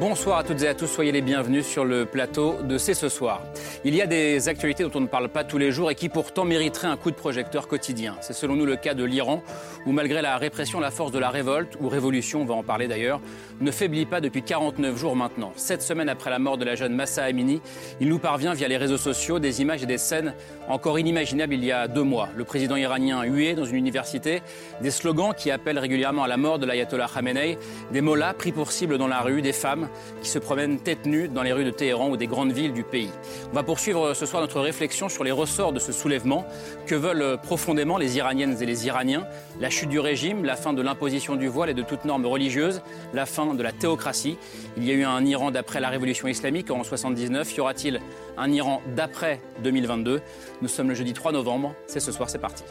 Bonsoir à toutes et à tous, soyez les bienvenus sur le plateau de C'est ce soir. Il y a des actualités dont on ne parle pas tous les jours et qui pourtant mériteraient un coup de projecteur quotidien. C'est selon nous le cas de l'Iran, où malgré la répression, la force de la révolte, ou révolution, on va en parler d'ailleurs, ne faiblit pas depuis 49 jours maintenant. 7 semaines après la mort de la jeune Mahsa Amini, il nous parvient via les réseaux sociaux des images et des scènes encore inimaginables il y a 2 mois. Le président iranien hué dans une université, des slogans qui appellent régulièrement à la mort de l'ayatollah Khamenei, des mollahs pris pour cible dans la rue, des femmes qui se promènent tête nue dans les rues de Téhéran ou des grandes villes du pays. On va poursuivre ce soir notre réflexion sur les ressorts de ce soulèvement. Que veulent profondément les Iraniennes et les Iraniens? La chute du régime, la fin de l'imposition du voile et de toute norme religieuse, la fin de la théocratie. Il y a eu un Iran d'après la révolution islamique en 79. Y aura-t-il un Iran d'après 2022? Nous sommes le jeudi 3 novembre. C'est ce soir, c'est parti.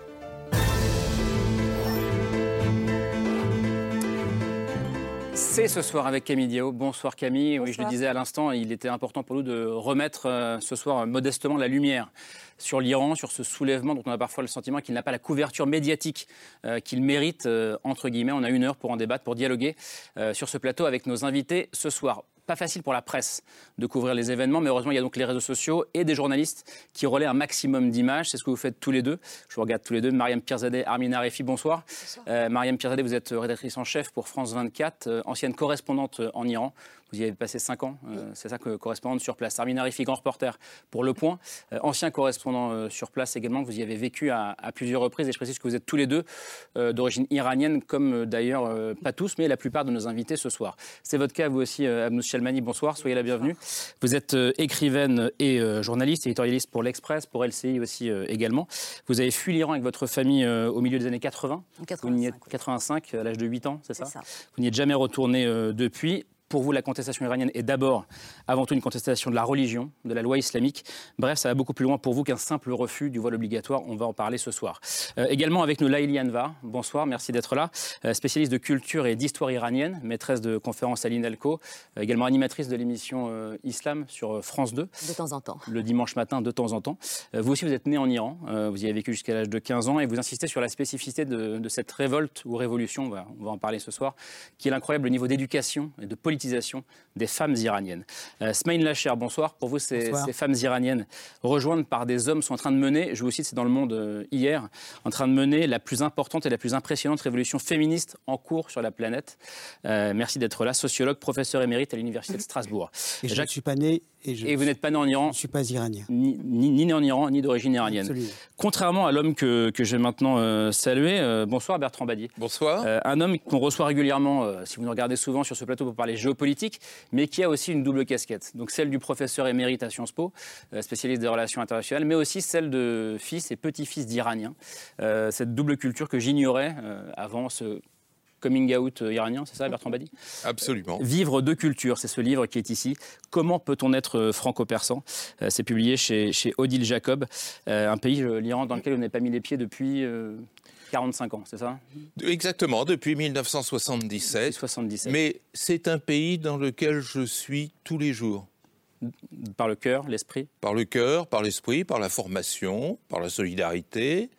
C'est ce soir avec Camille Diao. Bonsoir Camille. Bonsoir. Oui, je le disais à l'instant, il était important pour nous de remettre ce soir modestement la lumière sur l'Iran, sur ce soulèvement dont on a parfois le sentiment qu'il n'a pas la couverture médiatique qu'il mérite, entre guillemets. On a 1 heure pour en débattre, pour dialoguer sur ce plateau avec nos invités ce soir. Pas facile pour la presse de couvrir les événements, mais heureusement, il y a donc les réseaux sociaux et des journalistes qui relaient un maximum d'images. C'est ce que vous faites tous les deux. Je vous regarde tous les deux. Mariam Pirzadeh, Armin Arefi, bonsoir. Bonsoir. Mariam Pirzadeh, vous êtes rédactrice en chef pour France 24, ancienne correspondante en Iran. Vous y avez passé 5 ans, c'est ça, que correspondante sur place. Armin Arefi, grand reporter pour Le Point, ancien correspondant sur place également. Vous y avez vécu à plusieurs reprises et je précise que vous êtes tous les deux d'origine iranienne, comme d'ailleurs pas tous, mais la plupart de nos invités ce soir. C'est votre cas, vous aussi, Abnouch Chalmani. Bonsoir, soyez la bienvenue. Bonsoir. Vous êtes écrivaine et journaliste, éditorialiste pour l'Express, pour LCI aussi également. Vous avez fui l'Iran avec votre famille au milieu des années 80. 85, à l'âge de 8 ans, c'est ça. Vous n'y êtes jamais retourné depuis. Pour vous, la contestation iranienne est d'abord, avant tout, une contestation de la religion, de la loi islamique. Bref, ça va beaucoup plus loin pour vous qu'un simple refus du voile obligatoire. On va en parler ce soir. Également avec nous, Laïli Anvar. Bonsoir, merci d'être là. Spécialiste de culture et d'histoire iranienne, maîtresse de conférences à l'INALCO, également animatrice de l'émission Islam sur France 2. De temps en temps. Le dimanche matin, de temps en temps. Vous aussi, vous êtes né en Iran. Vous y avez vécu jusqu'à l'âge de 15 ans et vous insistez sur la spécificité de cette révolte ou révolution, on va en parler ce soir, qui est l'incroyable niveau d'éducation et de politique des femmes iraniennes. Smaïn Lacher, bonsoir. Pour vous, ces femmes iraniennes rejointes par des hommes sont en train de mener, je vous cite, c'est dans Le Monde hier, en train de mener la plus importante et la plus impressionnante révolution féministe en cours sur la planète. Merci d'être là, sociologue, professeur émérite à l'Université de Strasbourg. Et Jacques, je ne suis pas né... Et vous n'êtes pas né en Iran. Je ne suis pas iranien. Ni né en Iran, ni d'origine iranienne. Absolument. Contrairement à l'homme que je vais maintenant saluer, bonsoir Bertrand Badier. Bonsoir. Un homme qu'on reçoit régulièrement, si vous nous regardez souvent sur ce plateau pour parler géopolitique, mais qui a aussi une double casquette. Donc celle du professeur émérite à Sciences Po, spécialiste des relations internationales, mais aussi celle de fils et petit-fils d'Iraniens. Cette double culture que j'ignorais avant ce... Coming out iranien, c'est ça Bertrand Badi? Absolument. Vivre deux cultures, c'est ce livre qui est ici. Comment peut-on être franco-persan? C'est publié chez Odile Jacob, un pays, l'Iran, dans lequel on n'a pas mis les pieds depuis 45 ans, c'est ça? Exactement, depuis 1977. 77. Mais c'est un pays dans lequel je suis tous les jours. Par le cœur, l'esprit? Par le cœur, par l'esprit, par la formation, par la solidarité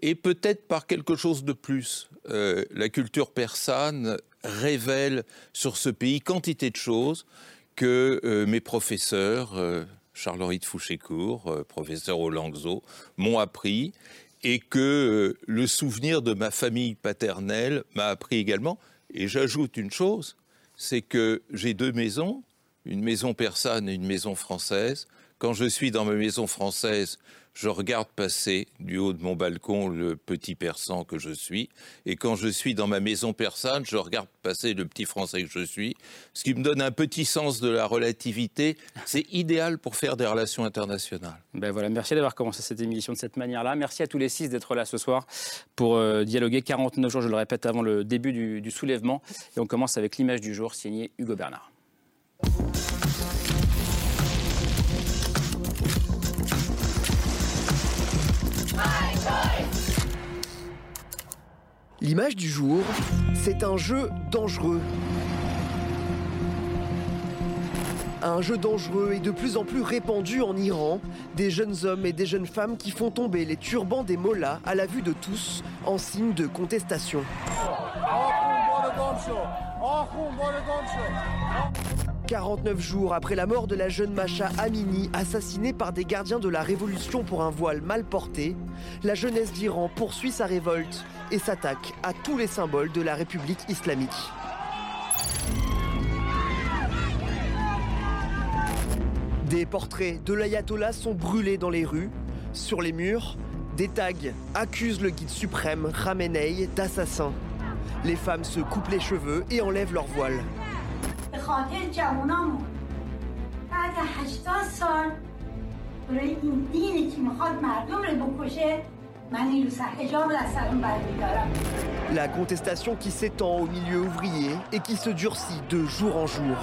et peut-être par quelque chose de plus. La culture persane révèle sur ce pays quantité de choses que mes professeurs, Charles-Henri de Fouchécourt, professeur au Langso, m'ont appris et que le souvenir de ma famille paternelle m'a appris également. Et j'ajoute une chose, c'est que j'ai 2 maisons, une maison persane et une maison française. Quand je suis dans ma maison française, je regarde passer du haut de mon balcon le petit persan que je suis. Et quand je suis dans ma maison persane, je regarde passer le petit français que je suis. Ce qui me donne un petit sens de la relativité. C'est idéal pour faire des relations internationales. Ben voilà, merci d'avoir commencé cette émission de cette manière-là. Merci à tous les 6 d'être là ce soir pour dialoguer. 49 jours, je le répète, avant le début du soulèvement. Et on commence avec l'image du jour, signée Hugo Bernard. L'image du jour, c'est un jeu dangereux. Un jeu dangereux et de plus en plus répandu en Iran. Des jeunes hommes et des jeunes femmes qui font tomber les turbans des mollahs à la vue de tous, en signe de contestation. « 49 jours après la mort de la jeune Mahsa Amini, assassinée par des gardiens de la Révolution pour un voile mal porté, la jeunesse d'Iran poursuit sa révolte et s'attaque à tous les symboles de la République islamique. Des portraits de l'ayatollah sont brûlés dans les rues. Sur les murs, des tags accusent le guide suprême Khamenei d'assassin. Les femmes se coupent les cheveux et enlèvent leur voile. La contestation qui s'étend au milieu ouvrier et qui se durcit de jour en jour.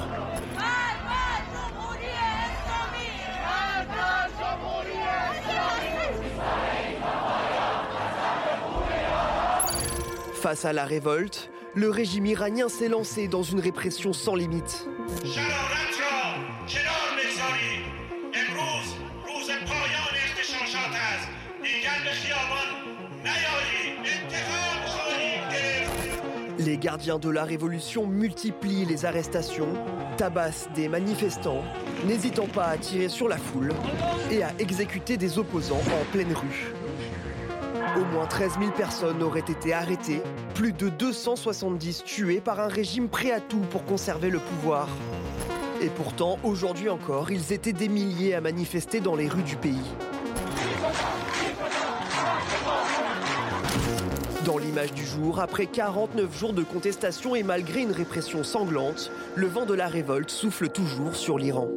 Face à la révolte, le régime iranien s'est lancé dans une répression sans limite. Les gardiens de la révolution multiplient les arrestations, tabassent des manifestants, n'hésitant pas à tirer sur la foule et à exécuter des opposants en pleine rue. Au moins 13 000 personnes auraient été arrêtées, plus de 270 tuées par un régime prêt à tout pour conserver le pouvoir. Et pourtant, aujourd'hui encore, ils étaient des milliers à manifester dans les rues du pays. Dans l'image du jour, après 49 jours de contestation et malgré une répression sanglante, le vent de la révolte souffle toujours sur l'Iran.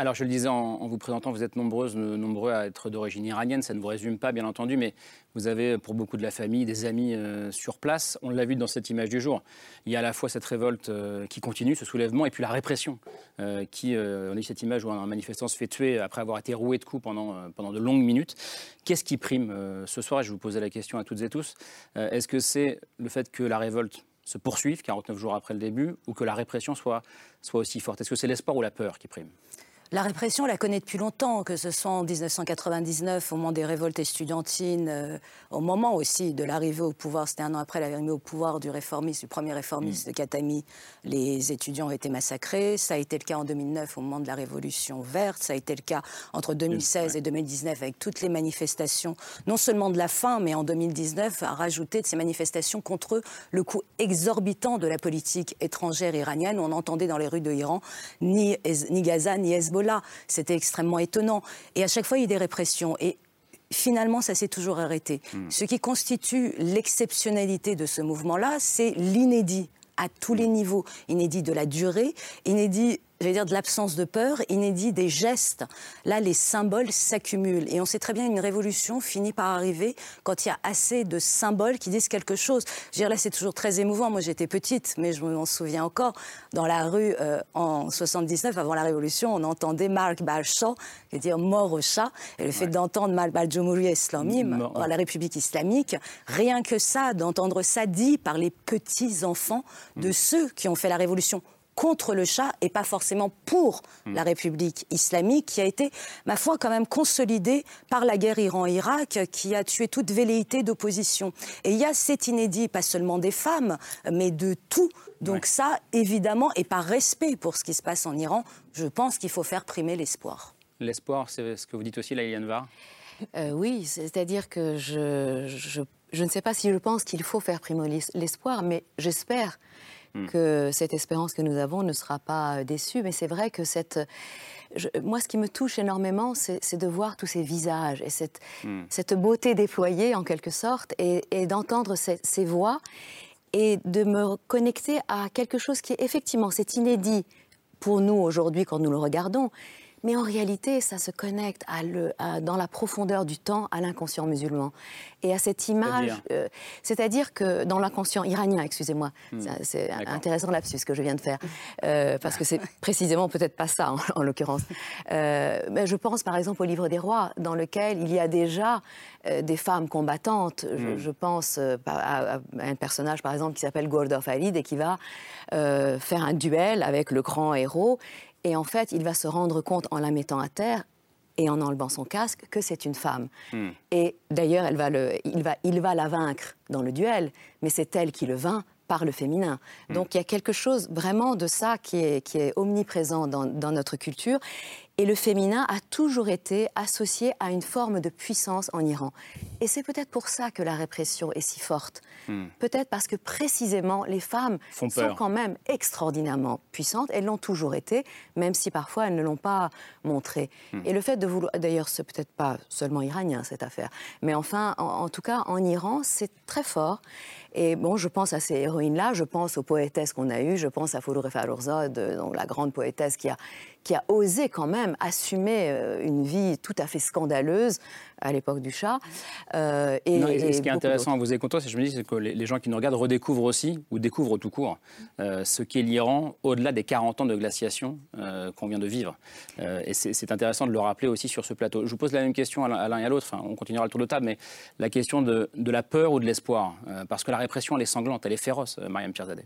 Alors, je le disais en vous présentant, vous êtes nombreux à être d'origine iranienne. Ça ne vous résume pas, bien entendu, mais vous avez pour beaucoup de la famille, des amis sur place. On l'a vu dans cette image du jour. Il y a à la fois cette révolte qui continue, ce soulèvement, et puis la répression. On a eu cette image où un manifestant se fait tuer après avoir été roué de coups pendant de longues minutes. Qu'est-ce qui prime ce soir ? Et je vous posais la question à toutes et tous. Est-ce que c'est le fait que la révolte se poursuive 49 jours après le début ou que la répression soit aussi forte ? Est-ce que c'est l'espoir ou la peur qui prime ? La répression, on la connaît depuis longtemps, que ce soit en 1999, au moment des révoltes estudiantines, au moment aussi de l'arrivée au pouvoir, c'était un an après l'arrivée au pouvoir du premier réformiste de Khatami, les étudiants ont été massacrés. Ça a été le cas en 2009, au moment de la Révolution verte. Ça a été le cas entre 2016 et 2019, avec toutes les manifestations, non seulement de la faim, mais en 2019, à rajouter de ces manifestations contre eux le coût exorbitant de la politique étrangère iranienne. On n'entendait dans les rues de l'Iran ni Gaza, ni Hezbollah. Là, c'était extrêmement étonnant. Et à chaque fois, il y a eu des répressions. Et finalement, ça s'est toujours arrêté. Ce qui constitue l'exceptionnalité de ce mouvement-là, c'est l'inédit à tous les niveaux. Inédit de la durée, inédit, de l'absence de peur, inédit des gestes. Là, les symboles s'accumulent. Et on sait très bien une révolution finit par arriver quand il y a assez de symboles qui disent quelque chose. Là, c'est toujours très émouvant. Moi, j'étais petite, mais je m'en souviens encore. Dans la rue, en 79, avant la révolution, on entendait Mark Balshaw, c'est-à-dire mort au chat. Et le fait d'entendre Mark Baljumhuriye Islami, la République islamique, rien que ça, d'entendre ça dit par les petits-enfants de ceux qui ont fait la révolution contre le Shah et pas forcément pour la République islamique qui a été, ma foi, quand même consolidée par la guerre Iran-Irak qui a tué toute velléité d'opposition. Et il y a cet inédit, pas seulement des femmes, mais de tout. Donc ça, évidemment, et par respect pour ce qui se passe en Iran, je pense qu'il faut faire primer l'espoir. L'espoir, c'est ce que vous dites aussi, Laïla Anvar ? Oui, c'est-à-dire que je ne sais pas si je pense qu'il faut faire primer l'espoir, mais j'espère que cette espérance que nous avons ne sera pas déçue. Mais c'est vrai que moi, ce qui me touche énormément, c'est de voir tous ces visages et cette beauté déployée, en quelque sorte, et d'entendre ces voix et de me connecter à quelque chose qui est effectivement, c'est inédit pour nous aujourd'hui quand nous le regardons, Mais en réalité, ça se connecte dans la profondeur du temps à l'inconscient musulman. Et à cette image... c'est-à-dire que dans l'inconscient iranien, excusez-moi, c'est intéressant l'absus que je viens de faire, parce que c'est précisément peut-être pas ça, en l'occurrence. Mais je pense par exemple au Livre des Rois, dans lequel il y a déjà des femmes combattantes. Je pense à un personnage, par exemple, qui s'appelle Gourda Farid et qui va faire un duel avec le grand héros. Et en fait, il va se rendre compte, en la mettant à terre et en enlevant son casque, que c'est une femme. Et d'ailleurs, il va la vaincre dans le duel, mais c'est elle qui le vainc par le féminin. Donc, il y a quelque chose vraiment de ça qui est omniprésent dans notre culture. Et le féminin a toujours été associé à une forme de puissance en Iran. Et c'est peut-être pour ça que la répression est si forte. Peut-être parce que précisément les femmes sont quand même extraordinairement puissantes. Elles l'ont toujours été, même si parfois elles ne l'ont pas montré. Et le fait de vouloir... D'ailleurs, c'est peut-être pas seulement iranien cette affaire. Mais enfin, en tout cas, en Iran, c'est très fort. Et bon, je pense à ces héroïnes-là, je pense aux poétesses qu'on a eues, je pense à Fouloure Farrokhzad, donc la grande poétesse qui a osé quand même assumer une vie tout à fait scandaleuse à l'époque du Shah. Et ce qui est intéressant à vous écouter, c'est que je me dis que les gens qui nous regardent redécouvrent aussi, ou découvrent tout court, ce qu'est l'Iran au-delà des 40 ans de glaciation qu'on vient de vivre. Et c'est intéressant de le rappeler aussi sur ce plateau. Je vous pose la même question à l'un et à l'autre, enfin, on continuera le tour de table, mais la question de la peur ou de l'espoir, parce que la répression, elle est sanglante, elle est féroce, Mariam Pierzadeh.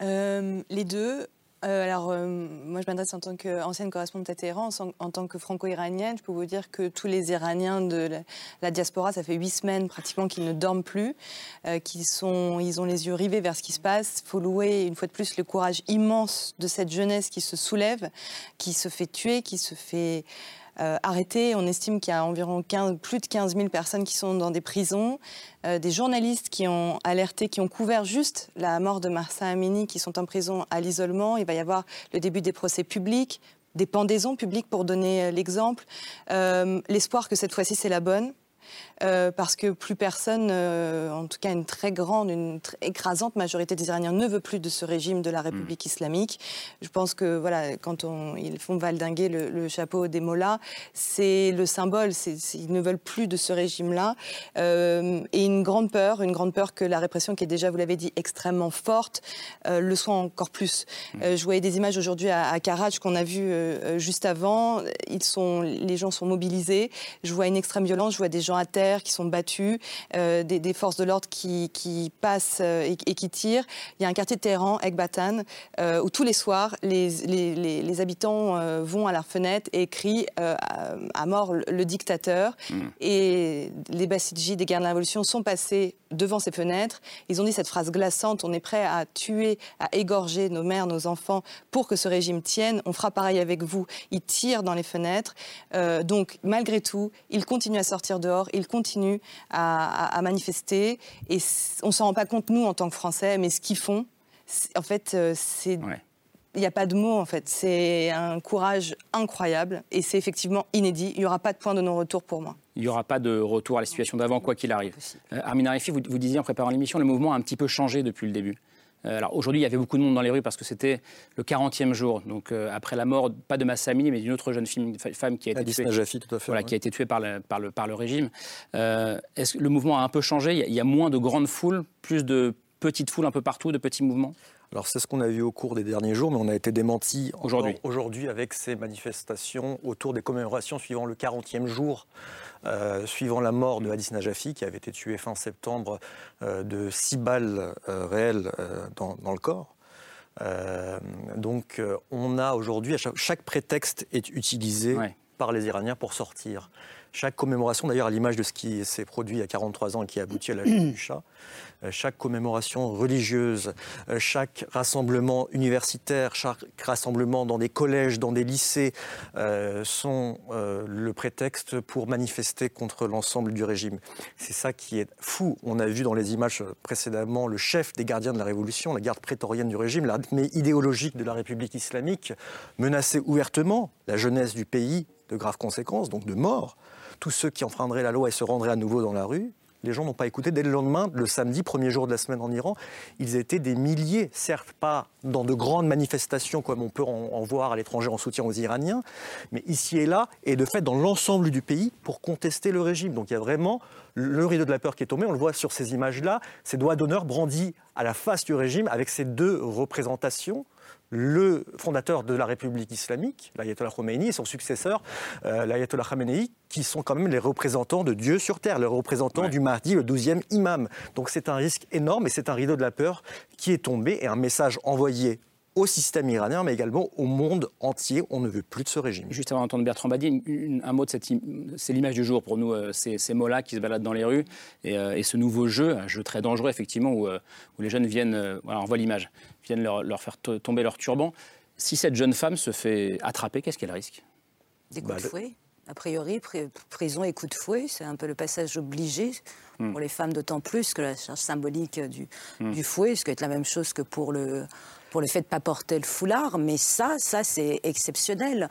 Les deux... moi, je m'adresse en tant qu'ancienne correspondante à Téhéran, en tant que franco-iranienne. Je peux vous dire que tous les Iraniens de la diaspora, ça fait 8 semaines pratiquement qu'ils ne dorment plus, ils ont les yeux rivés vers ce qui se passe. Il faut louer une fois de plus le courage immense de cette jeunesse qui se soulève, qui se fait tuer, qui se fait... arrêtés. On estime qu'il y a environ plus de 15 000 personnes qui sont dans des prisons. Des journalistes qui ont alerté, qui ont couvert juste la mort de Mahsa Amini, qui sont en prison à l'isolement. Il va y avoir le début des procès publics, des pendaisons publiques pour donner l'exemple. L'espoir que cette fois-ci, c'est la bonne. Parce que plus personne, en tout cas une très grande, écrasante majorité des Iraniens ne veut plus de ce régime de la République islamique. Je pense que voilà, quand ils font valdinguer le chapeau des mollahs, c'est le symbole, ils ne veulent plus de ce régime-là. Et une grande peur que la répression qui est déjà, vous l'avez dit, extrêmement forte, le soit encore plus. Je voyais des images aujourd'hui à Karach qu'on a vues juste avant. Les gens sont mobilisés. Je vois une extrême violence, je vois des gens à terre qui sont battus, des forces de l'ordre qui passent et qui tirent. Il y a un quartier de Téhéran, Ekbatan, où tous les soirs, les habitants vont à leur fenêtre et crient à mort le dictateur. Et les Bassidjis des guerres de la Révolution sont passés devant ces fenêtres. Ils ont dit cette phrase glaçante, on est prêt à tuer, à égorger nos mères, nos enfants, pour que ce régime tienne. On fera pareil avec vous. Ils tirent dans les fenêtres. Donc, malgré tout, ils continuent à sortir dehors. Ils continuent à manifester et on ne s'en rend pas compte, nous, en tant que Français, mais ce qu'ils font, en fait, il n'y a pas de mots, en fait. C'est un courage incroyable et c'est effectivement inédit. Il n'y aura pas de point de non-retour pour moi. Il n'y aura pas de retour à la situation d'avant, quoi qu'il arrive. Armin Arifi, vous disiez en préparant l'émission, le mouvement a un petit peu changé depuis le début. Alors aujourd'hui, il y avait beaucoup de monde dans les rues parce que c'était le 40e jour. Donc après la mort, pas de Mahsa Amini, mais d'une autre jeune femme qui a été tuée. Najafi, tout à fait. Voilà, ouais. Qui a été tuée par le régime. Est-ce que le mouvement a un peu changé? Il y a moins de grandes foules, plus de petites foules un peu partout, de petits mouvements? Alors c'est ce qu'on a vu au cours des derniers jours, mais on a été démenti aujourd'hui avec ces manifestations autour des commémorations suivant le 40e jour, suivant la mort de Hadis Najafi, qui avait été tué fin septembre de 6 balles réelles dans le corps. Donc on a aujourd'hui, chaque prétexte est utilisé par les Iraniens pour sortir. Chaque commémoration, d'ailleurs à l'image de ce qui s'est produit il y a 43 ans et qui a abouti à la chute du Shah, chaque commémoration religieuse, chaque rassemblement universitaire, chaque rassemblement dans des collèges, dans des lycées, sont le prétexte pour manifester contre l'ensemble du régime. C'est ça qui est fou. On a vu dans les images précédemment le chef des gardiens de la Révolution, la garde prétorienne du régime, l'armée idéologique de la République islamique, menacer ouvertement la jeunesse du pays de graves conséquences, donc de mort. Tous ceux qui enfreindraient la loi et se rendraient à nouveau dans la rue, Les gens n'ont pas écouté. Dès le lendemain, le samedi, premier jour de la semaine en Iran, ils étaient des milliers, certes pas dans de grandes manifestations comme on peut en voir à l'étranger en soutien aux Iraniens, mais ici et là, et de fait dans l'ensemble du pays, pour contester le régime. Donc il y a vraiment le rideau de la peur qui est tombé. On le voit sur ces images-là, ces doigts d'honneur brandis à la face du régime avec ces deux représentations. Le fondateur de la République islamique, l'ayatollah Khomeini, et son successeur, l'ayatollah Khamenei, qui sont quand même les représentants de Dieu sur terre, les représentants du Mahdi, le 12e imam. Donc c'est un risque énorme et c'est un rideau de la peur qui est tombé et un message envoyé au système iranien, mais également au monde entier. On ne veut plus de ce régime. Juste avant d'entendre Bertrand Badier, un mot de cette... C'est l'image du jour pour nous, ces mollahs qui se baladent dans les rues et ce nouveau jeu, un jeu très dangereux effectivement, où les jeunes viennent, voilà, on voit l'image, viennent leur faire tomber leur turban. Si cette jeune femme se fait attraper, qu'est-ce qu'elle risque ? Des coups de fouet. A priori, prison et coups de fouet, c'est un peu le passage obligé pour les femmes, d'autant plus que la charge symbolique du fouet, ce qui est la même chose que pour le fait de ne pas porter le foulard, mais ça c'est exceptionnel,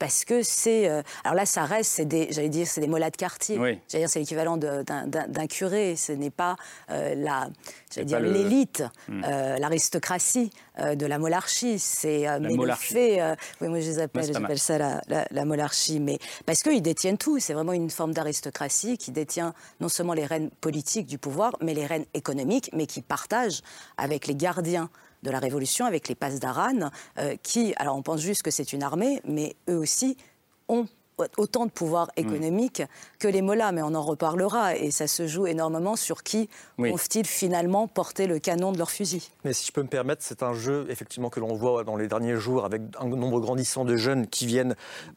parce que c'est... alors là, ça reste, c'est des mollahs de quartier, c'est l'équivalent d'un curé, ce n'est pas l'élite, l'aristocratie de la monarchie, c'est... la monarchie. Oui, moi j'appelle ça la monarchie, mais parce qu'ils détiennent tout, c'est vraiment une forme d'aristocratie qui détient non seulement les rênes politiques du pouvoir, mais les rênes économiques, mais qui partagent avec les gardiens de la Révolution, avec les Pasdaran, qui, alors on pense juste que c'est une armée, mais eux aussi ont autant de pouvoir économique que les mollahs, mais on en reparlera, et ça se joue énormément sur qui peuvent-ils finalement porter le canon de leur fusil. Mais si je peux me permettre, c'est un jeu effectivement que l'on voit dans les derniers jours avec un nombre grandissant de jeunes qui viennent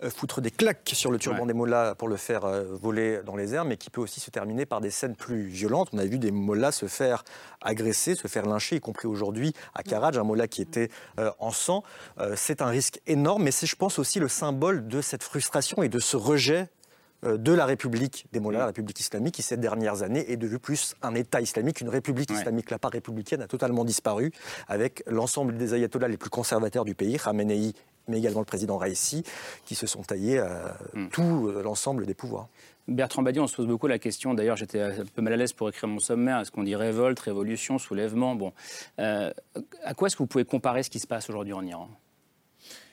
foutre des claques sur le turban des mollahs pour le faire voler dans les airs, mais qui peut aussi se terminer par des scènes plus violentes. On a vu des mollahs se faire agresser, se faire lyncher, y compris aujourd'hui à Karaj, un mollah qui était en sang. C'est un risque énorme, mais c'est, je pense, aussi le symbole de cette frustration et de ce rejet de la République des mollahs, la République islamique, qui ces dernières années est devenue plus un État islamique, une République islamique. La part républicaine a totalement disparu avec l'ensemble des ayatollahs les plus conservateurs du pays, Khamenei, mais également le président Raisi, qui se sont taillés tout l'ensemble des pouvoirs. Bertrand Badier, on se pose beaucoup la question, d'ailleurs j'étais un peu mal à l'aise pour écrire mon sommaire, est-ce qu'on dit révolte, révolution, soulèvement, à quoi est-ce que vous pouvez comparer ce qui se passe aujourd'hui en Iran ?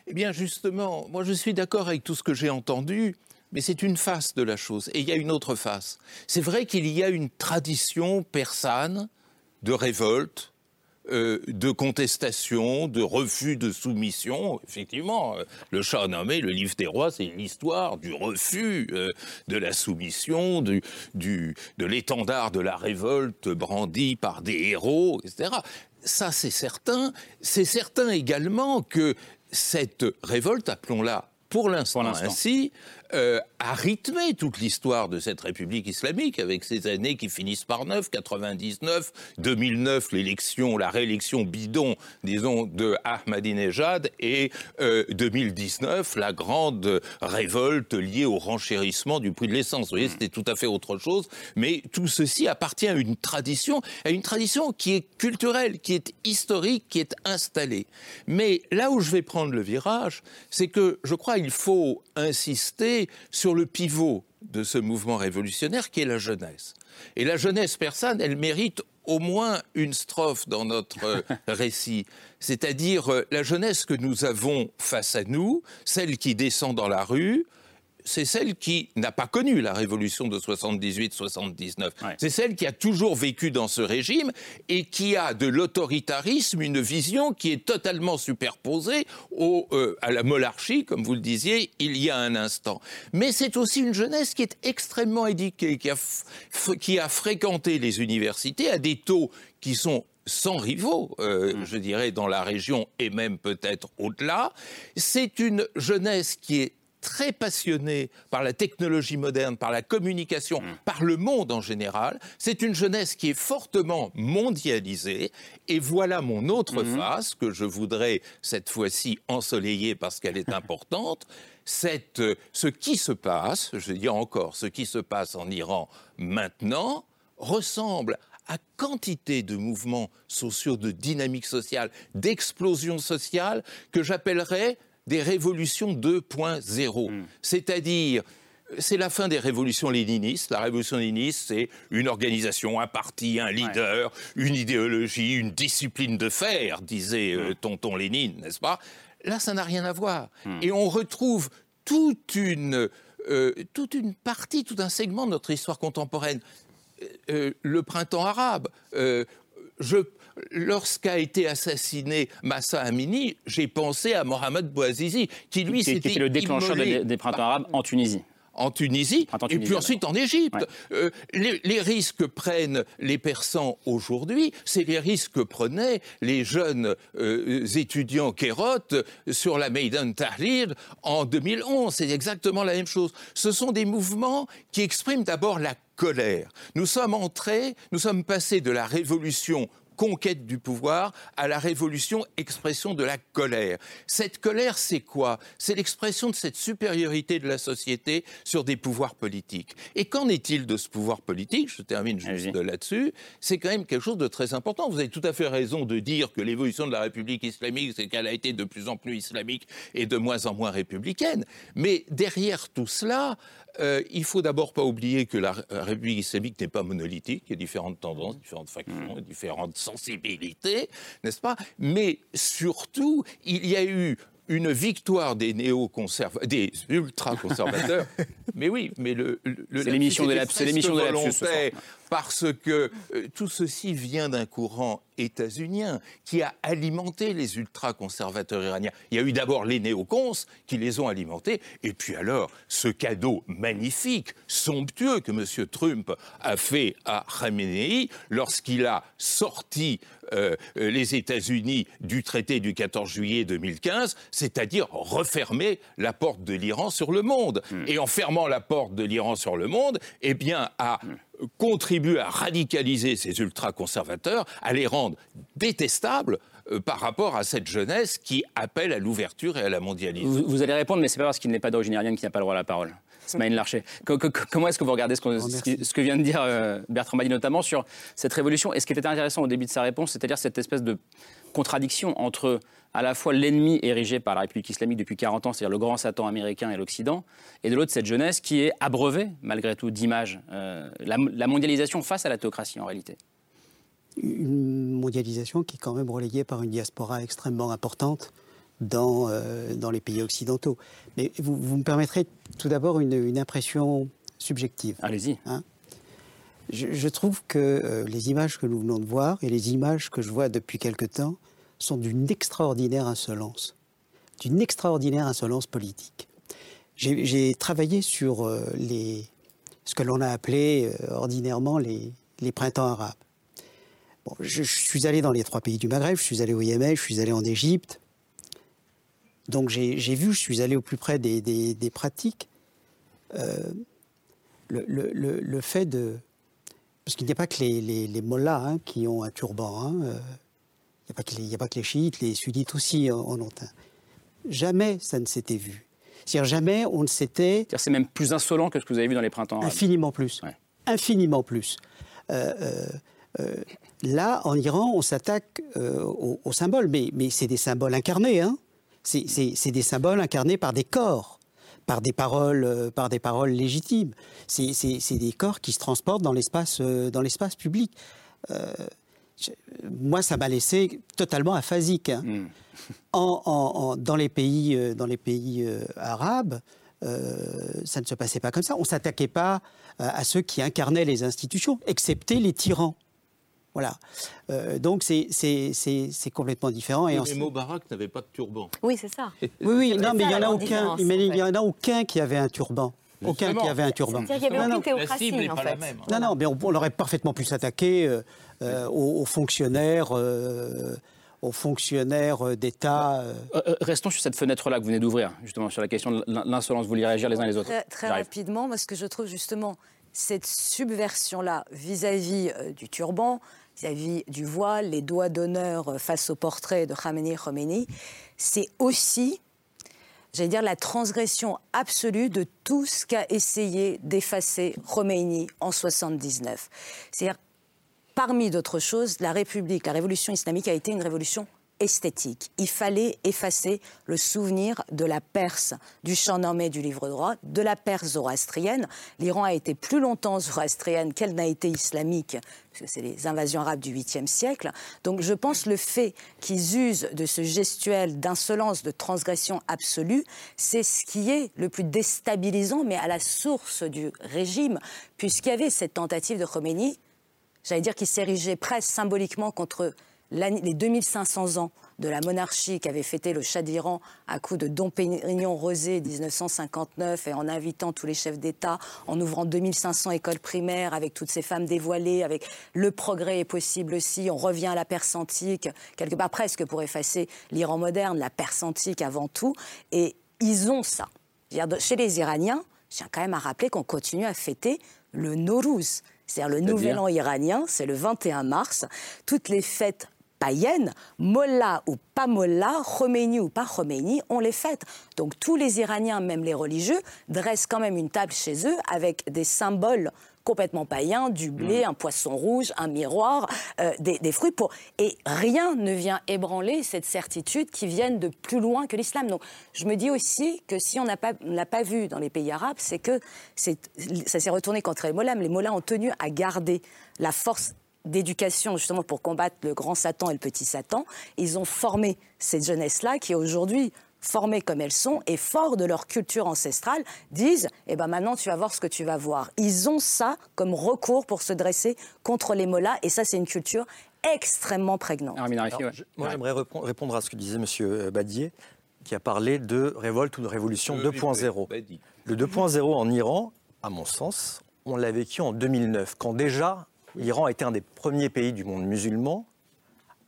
Eh bien justement, moi je suis d'accord avec tout ce que j'ai entendu, mais c'est une face de la chose, et il y a une autre face. C'est vrai qu'il y a une tradition persane de révolte, de contestation, de refus de soumission. Effectivement, le Shah nommé, le livre des rois, c'est l'histoire du refus de la soumission, de l'étendard de la révolte brandi par des héros, etc. Ça c'est certain. C'est certain également que cette révolte, appelons-la pour l'instant. Ainsi, a rythmé toute l'histoire de cette République islamique, avec ces années qui finissent par 9, 99, 2009, la réélection bidon, disons, de Ahmadinejad, et 2019, la grande révolte liée au renchérissement du prix de l'essence. Vous voyez, c'était tout à fait autre chose, mais tout ceci appartient à une tradition qui est culturelle, qui est historique, qui est installée. Mais là où je vais prendre le virage, c'est que je crois qu'il faut insister sur le pivot de ce mouvement révolutionnaire qui est la jeunesse. Et la jeunesse persane, elle mérite au moins une strophe dans notre récit, c'est-à-dire la jeunesse que nous avons face à nous, celle qui descend dans la rue, c'est celle qui n'a pas connu la révolution de 78-79. Ouais. C'est celle qui a toujours vécu dans ce régime et qui a de l'autoritarisme une vision qui est totalement superposée à la monarchie, comme vous le disiez, il y a un instant. Mais c'est aussi une jeunesse qui est extrêmement éduquée, qui a fréquenté les universités à des taux qui sont sans rivaux, je dirais, dans la région et même peut-être au-delà. C'est une jeunesse qui est très passionné par la technologie moderne, par la communication, par le monde en général. C'est une jeunesse qui est fortement mondialisée. Et voilà mon autre face, que je voudrais cette fois-ci ensoleiller parce qu'elle est importante. Ce qui se passe, je dis encore, ce qui se passe en Iran maintenant ressemble à quantité de mouvements sociaux, de dynamiques sociales, d'explosions sociales que j'appellerais des révolutions 2.0, c'est-à-dire c'est la fin des révolutions léninistes. La révolution léniniste, c'est une organisation, un parti, un leader, une idéologie, une discipline de fer, disait tonton Lénine, n'est-ce pas ? Là, ça n'a rien à voir. Et on retrouve toute une partie, tout un segment de notre histoire contemporaine. Le printemps arabe. Lorsqu'a été assassiné Massa Amini, j'ai pensé à Mohamed Bouazizi, qui lui s'était immolé. Qui était le déclencheur des printemps arabes en Tunisie. En Tunisie, et puis ensuite en Égypte. Ouais. Les risques que prennent les Persans aujourd'hui, c'est les risques que prenaient les jeunes étudiants kérotes sur la Meydan Tahrir en 2011. C'est exactement la même chose. Ce sont des mouvements qui expriment d'abord la colère. Nous sommes passés de la révolution conquête du pouvoir à la révolution expression de la colère. Cette colère, c'est quoi ? C'est l'expression de cette supériorité de la société sur des pouvoirs politiques. Et qu'en est-il de ce pouvoir politique ? Je termine juste là-dessus. C'est quand même quelque chose de très important. Vous avez tout à fait raison de dire que l'évolution de la République islamique, c'est qu'elle a été de plus en plus islamique et de moins en moins républicaine. Mais derrière tout cela, il ne faut d'abord pas oublier que la République islamique n'est pas monolithique, il y a différentes tendances, différentes factions, différentes sensibilités, n'est-ce pas ? Mais surtout, il y a eu une victoire des des ultra-conservateurs. Mais oui, mais c'est l'émission de l'absurde. C'est l'émission de l'absurde. Parce que tout ceci vient d'un courant états-unien qui a alimenté les ultra-conservateurs iraniens. Il y a eu d'abord les néocons qui les ont alimentés. Et puis alors, ce cadeau magnifique, somptueux que M. Trump a fait à Khamenei lorsqu'il a sorti les États-Unis du traité du 14 juillet 2015, c'est-à-dire refermer la porte de l'Iran sur le monde. Et en fermant la porte de l'Iran sur le monde, eh bien, à contribue à radicaliser ces ultra-conservateurs, à les rendre détestables par rapport à cette jeunesse qui appelle à l'ouverture et à la mondialisation. Vous allez répondre, mais ce n'est pas parce qu'il n'est pas d'origine aérienne qu'il n'a pas le droit à la parole. Smaïn Larcher, comment est-ce que vous regardez ce que vient de dire Bertrand Maddy, notamment sur cette révolution ? Et ce qui était intéressant au début de sa réponse, c'est-à-dire cette espèce de contradiction entre à la fois l'ennemi érigé par la République islamique depuis 40 ans, c'est-à-dire le grand Satan américain et l'Occident, et de l'autre cette jeunesse qui est abreuvée, malgré tout, d'images. La mondialisation face à la théocratie, en réalité. Une mondialisation qui est quand même relayée par une diaspora extrêmement importante dans les pays occidentaux. Mais vous me permettrez tout d'abord une impression subjective. Allez-y. Je trouve que les images que nous venons de voir et les images que je vois depuis quelque temps sont d'une extraordinaire insolence politique. J'ai travaillé sur ce que l'on a appelé ordinairement les printemps arabes. Bon, je suis allé dans les 3 pays du Maghreb, je suis allé au Yémen, je suis allé en Égypte. Donc je suis allé au plus près des pratiques. Le fait de... Parce qu'il n'y a pas que les mollahs qui ont un turban. Il n'y a pas que les chiites, les sunnites aussi en ont un. Jamais ça ne s'était vu. C'est-à-dire jamais on ne s'était... C'est même plus insolent que ce que vous avez vu dans les printemps arabes. Infiniment plus. Ouais. Infiniment plus. Là, en Iran, on s'attaque aux symboles, mais c'est des symboles incarnés. C'est des symboles incarnés par des corps, par des paroles légitimes. C'est des corps qui se transportent dans l'espace public. Moi, ça m'a laissé totalement aphasique. Dans les pays arabes, ça ne se passait pas comme ça. On ne s'attaquait pas à ceux qui incarnaient les institutions, excepté les tyrans. Voilà. Donc c'est complètement différent. Et mais Moubarak n'avait pas de turban. Oui, c'est ça. Oui, non, mais il n'y en a aucun. Qui avait un turban. Aucun qui avait un turban. C'est-à-dire qu'il n'y avait aucune théocratie, en fait. Non, mais on aurait parfaitement pu s'attaquer aux fonctionnaires d'État. Restons sur cette fenêtre-là que vous venez d'ouvrir, justement, sur la question de l'insolence. Vous voulez réagir les uns les autres ? Très rapidement, parce que je trouve justement cette subversion-là vis-à-vis du turban, vis-à-vis du voile, les doigts d'honneur face au portrait de Khamenei, c'est aussi... j'allais dire la transgression absolue de tout ce qu'a essayé d'effacer Khomeini en 1979. C'est-à-dire, parmi d'autres choses, la Révolution islamique a été une révolution esthétique. Il fallait effacer le souvenir de la Perse, du champ normé du livre droit, de la Perse zoroastrienne. L'Iran a été plus longtemps zoroastrienne qu'elle n'a été islamique, parce que c'est les invasions arabes du 8e siècle. Donc je pense le fait qu'ils usent de ce gestuel d'insolence, de transgression absolue, c'est ce qui est le plus déstabilisant, mais à la source du régime, puisqu'il y avait cette tentative de Khomeini, j'allais dire qu'il s'érigeait presque symboliquement contre les 2500 ans de la monarchie qu'avait fêté le Shah d'Iran à coup de Dom Pérignon Rosé 1959 et en invitant tous les chefs d'État, en ouvrant 2500 écoles primaires avec toutes ces femmes dévoilées, avec le progrès est possible aussi, on revient à la Perse antique, quelque part presque pour effacer l'Iran moderne, la Perse antique avant tout, et ils ont ça. Chez les Iraniens, je tiens quand même à rappeler qu'on continue à fêter le Nowruz, c'est-à-dire le nouvel an iranien, c'est le 21 mars, toutes les fêtes païennes, mollah ou pas mollah, Khomeini ou pas Khomeini, on les fête. Donc tous les Iraniens, même les religieux, dressent quand même une table chez eux avec des symboles complètement païens, du blé, un poisson rouge, un miroir, des fruits. Et rien ne vient ébranler cette certitude qui vienne de plus loin que l'islam. Donc je me dis aussi que si on n'a pas vu dans les pays arabes, c'est que ça s'est retourné contre les mollahs. Mais les mollahs ont tenu à garder la force d'éducation, justement, pour combattre le grand Satan et le petit Satan. Ils ont formé cette jeunesse-là qui, aujourd'hui, formées comme elles sont et forts de leur culture ancestrale, disent « Eh bien maintenant, tu vas voir ce que tu vas voir ». Ils ont ça comme recours pour se dresser contre les mollahs et ça, c'est une culture extrêmement prégnante. Moi, j'aimerais répondre à ce que disait M. Badier, qui a parlé de révolte ou de révolution 2.0. Le 2.0 en Iran, à mon sens, on l'a vécu en 2009, quand déjà l'Iran était un des premiers pays du monde musulman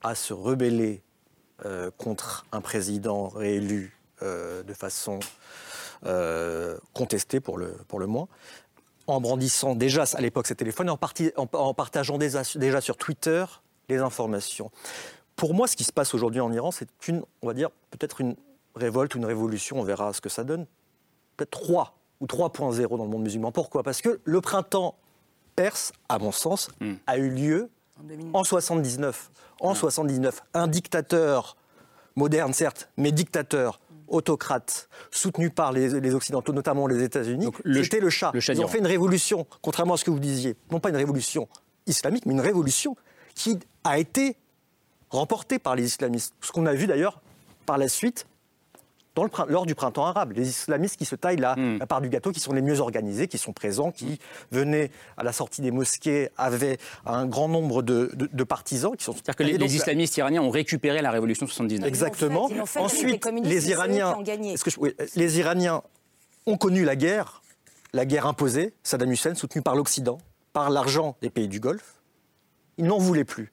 à se rebeller contre un président réélu de façon contestée, pour le moins, en brandissant déjà à l'époque ses téléphones, en partageant déjà sur Twitter les informations. Pour moi, ce qui se passe aujourd'hui en Iran, c'est on va dire, peut-être une révolte ou une révolution, on verra ce que ça donne, peut-être 3 ou 3.0 dans le monde musulman. Pourquoi ? Parce que le printemps perse, à mon sens, a eu lieu en 79, un dictateur moderne, certes, mais dictateur, autocrate, soutenu par les Occidentaux, notamment les États-Unis, c'était le Shah. Ils ont fait une révolution, contrairement à ce que vous disiez. Non pas une révolution islamique, mais une révolution qui a été remportée par les islamistes. Ce qu'on a vu d'ailleurs par la suite lors du printemps arabe, les islamistes qui se taillent la part du gâteau, qui sont les mieux organisés, qui sont présents, qui venaient à la sortie des mosquées, avaient un grand nombre de partisans. C'est-à-dire que les islamistes iraniens ont récupéré la révolution 79. Exactement. Ensuite, les Iraniens ont connu la guerre imposée, Saddam Hussein, soutenu par l'Occident, par l'argent des pays du Golfe. Ils n'en voulaient plus.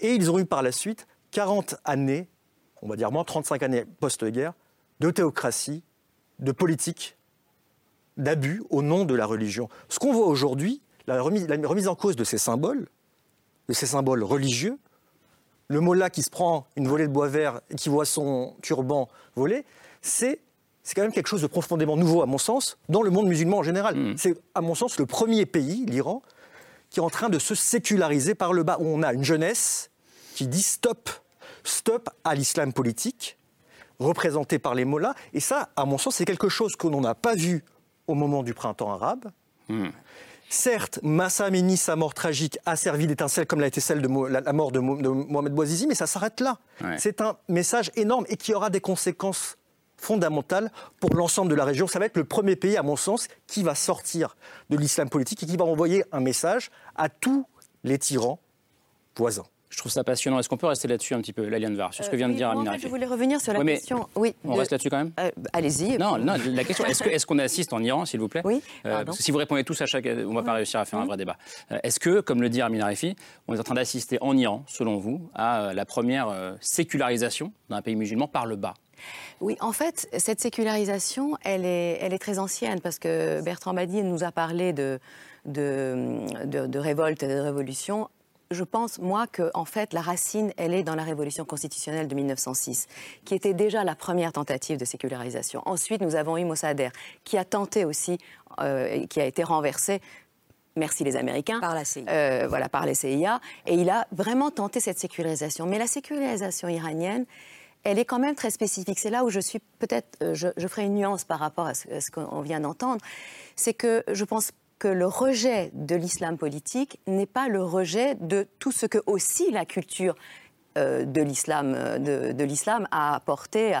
Et ils ont eu par la suite 40 années, on va dire moins 35 années post-guerre, de théocratie, de politique, d'abus au nom de la religion. Ce qu'on voit aujourd'hui, la remise en cause de ces symboles religieux, le mollah qui se prend une volée de bois vert et qui voit son turban voler, c'est quand même quelque chose de profondément nouveau, à mon sens, dans le monde musulman en général. C'est, à mon sens, le premier pays, l'Iran, qui est en train de se séculariser par le bas, où on a une jeunesse qui dit stop à l'islam politique, représenté par les mollahs. Et ça, à mon sens, c'est quelque chose qu'on n'a pas vu au moment du printemps arabe. Certes, Massa Amini, sa mort tragique, a servi d'étincelle, comme l'a été celle de la mort de Mohamed Bouazizi, mais ça s'arrête là. Ouais. C'est un message énorme et qui aura des conséquences fondamentales pour l'ensemble de la région. Ça va être le premier pays, à mon sens, qui va sortir de l'islam politique et qui va envoyer un message à tous les tyrans voisins. Je trouve ça passionnant. Est-ce qu'on peut rester là-dessus un petit peu, Lalia Anvar, sur ce que vient de dire Amine Raffi ? Je voulais revenir sur la question. Oui, on reste là-dessus quand même ? Allez-y. Non, la question, est-ce qu'on assiste en Iran, s'il vous plaît ? Oui. Parce que si vous répondez tous à chaque, on ne va pas réussir à faire un vrai débat. Est-ce que, comme le dit Amine Raffi, on est en train d'assister en Iran, selon vous, à la première sécularisation d'un pays musulman par le bas ? Oui, en fait, cette sécularisation, elle est très ancienne, parce que Bertrand Badier nous a parlé de révolte et de révolution. Je pense, moi, que en fait, la racine, elle est dans la Révolution constitutionnelle de 1906, qui était déjà la première tentative de sécularisation. Ensuite, nous avons eu Mossadegh, qui a tenté aussi, qui a été renversé, merci les Américains, par la CIA. Par la CIA. Et il a vraiment tenté cette sécularisation. Mais la sécularisation iranienne, elle est quand même très spécifique. C'est là où je suis peut-être... Je ferai une nuance par rapport à ce qu'on vient d'entendre. C'est que je pense que le rejet de l'islam politique n'est pas le rejet de tout ce que aussi la culture de l'islam a apporté,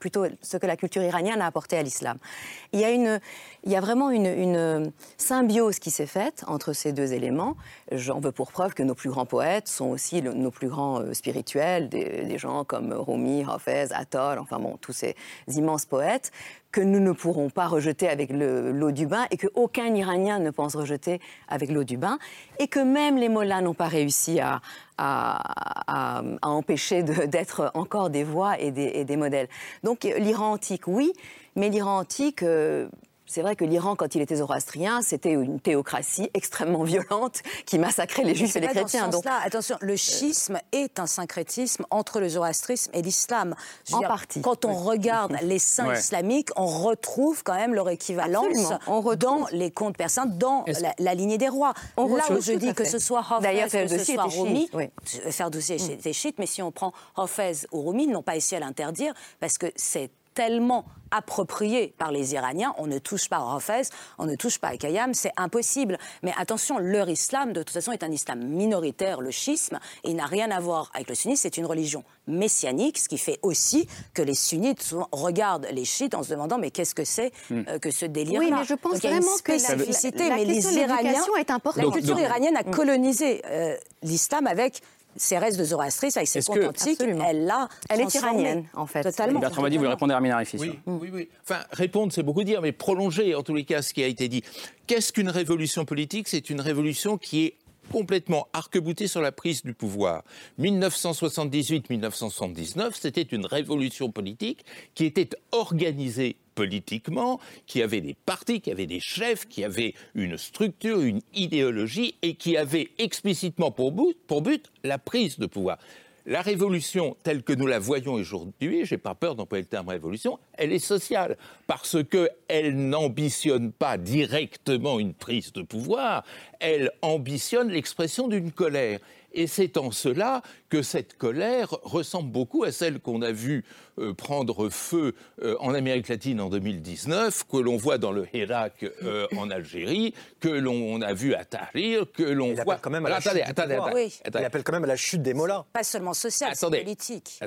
plutôt ce que la culture iranienne a apporté à l'islam. Il y a vraiment une symbiose qui s'est faite entre ces deux éléments. J'en veux pour preuve que nos plus grands poètes sont aussi nos plus grands spirituels, des gens comme Rumi, Hafez, Attal, tous ces immenses poètes que nous ne pourrons pas rejeter avec l'eau du bain et qu'aucun Iranien ne pense rejeter avec l'eau du bain et que même les mollahs n'ont pas réussi à empêcher d'être encore des voix et des modèles. Donc l'Iran antique, oui, mais l'Iran antique... C'est vrai que l'Iran, quand il était zoroastrien, c'était une théocratie extrêmement violente qui massacrait les juifs et les chrétiens. Donc, attention, le schisme est un syncrétisme entre le zoroastrisme et l'islam. En partie. Quand on regarde les saints islamiques, on retrouve quand même leur équivalence dans les contes persans, dans la lignée des rois. Là où je dis que ce soit Hafez, que ce soit Rumi, Ferdowsi était chiite, mais si on prend Hafez ou Rumi, ils n'ont pas essayé à l'interdire parce que c'est tellement approprié par les Iraniens, on ne touche pas à Hafez, on ne touche pas à Khayyam, c'est impossible. Mais attention, leur islam, de toute façon, est un islam minoritaire, le schisme, et il n'a rien à voir avec le sunnisme, c'est une religion messianique, ce qui fait aussi que les sunnites souvent regardent les chiites en se demandant mais qu'est-ce que c'est que ce délire-là. Oui, mais je pense vraiment que la question de l'éducation est importante. La culture iranienne a colonisé l'islam avec... Ces restes de zoroastrisme, avec ses contes antiques, elle est iranienne, en fait. Totalement. Bertrand Badi, vous répondez à Armin Arifis. Oui. Enfin, répondre, c'est beaucoup dire, mais prolonger, en tous les cas, ce qui a été dit. Qu'est-ce qu'une révolution politique ? C'est une révolution qui est complètement arc-boutée sur la prise du pouvoir. 1978-1979, c'était une révolution politique qui était organisée politiquement, qui avait des partis, qui avait des chefs, qui avait une structure, une idéologie et qui avait explicitement pour but la prise de pouvoir. La révolution telle que nous la voyons aujourd'hui, je n'ai pas peur d'employer le terme révolution, elle est sociale parce qu'elle n'ambitionne pas directement une prise de pouvoir, elle ambitionne l'expression d'une colère. Et c'est en cela que cette colère ressemble beaucoup à celle qu'on a vue prendre feu en Amérique latine en 2019, que l'on voit dans le Hirak en Algérie, que l'on a vu à Tahrir, que l'on voit... Il appelle quand même à la chute des mollahs. Pas seulement sociale, c'est politique.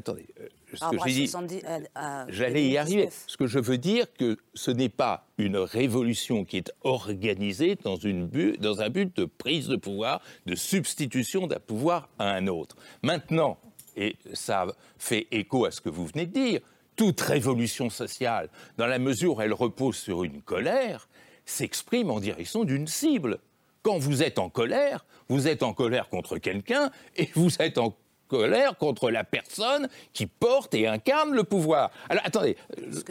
J'allais y arriver. Ce que je veux dire, que ce n'est pas une révolution qui est organisée dans un but de prise de pouvoir, de substitution d'un pouvoir à un autre. Maintenant, et ça fait écho à ce que vous venez de dire, toute révolution sociale, dans la mesure où elle repose sur une colère, s'exprime en direction d'une cible. Quand vous êtes en colère contre quelqu'un et vous êtes en colère contre la personne qui porte et incarne le pouvoir. Alors, attendez,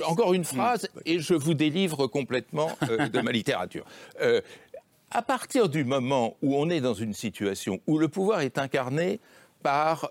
encore une phrase et je vous délivre complètement de ma littérature. À partir du moment où on est dans une situation où le pouvoir est incarné par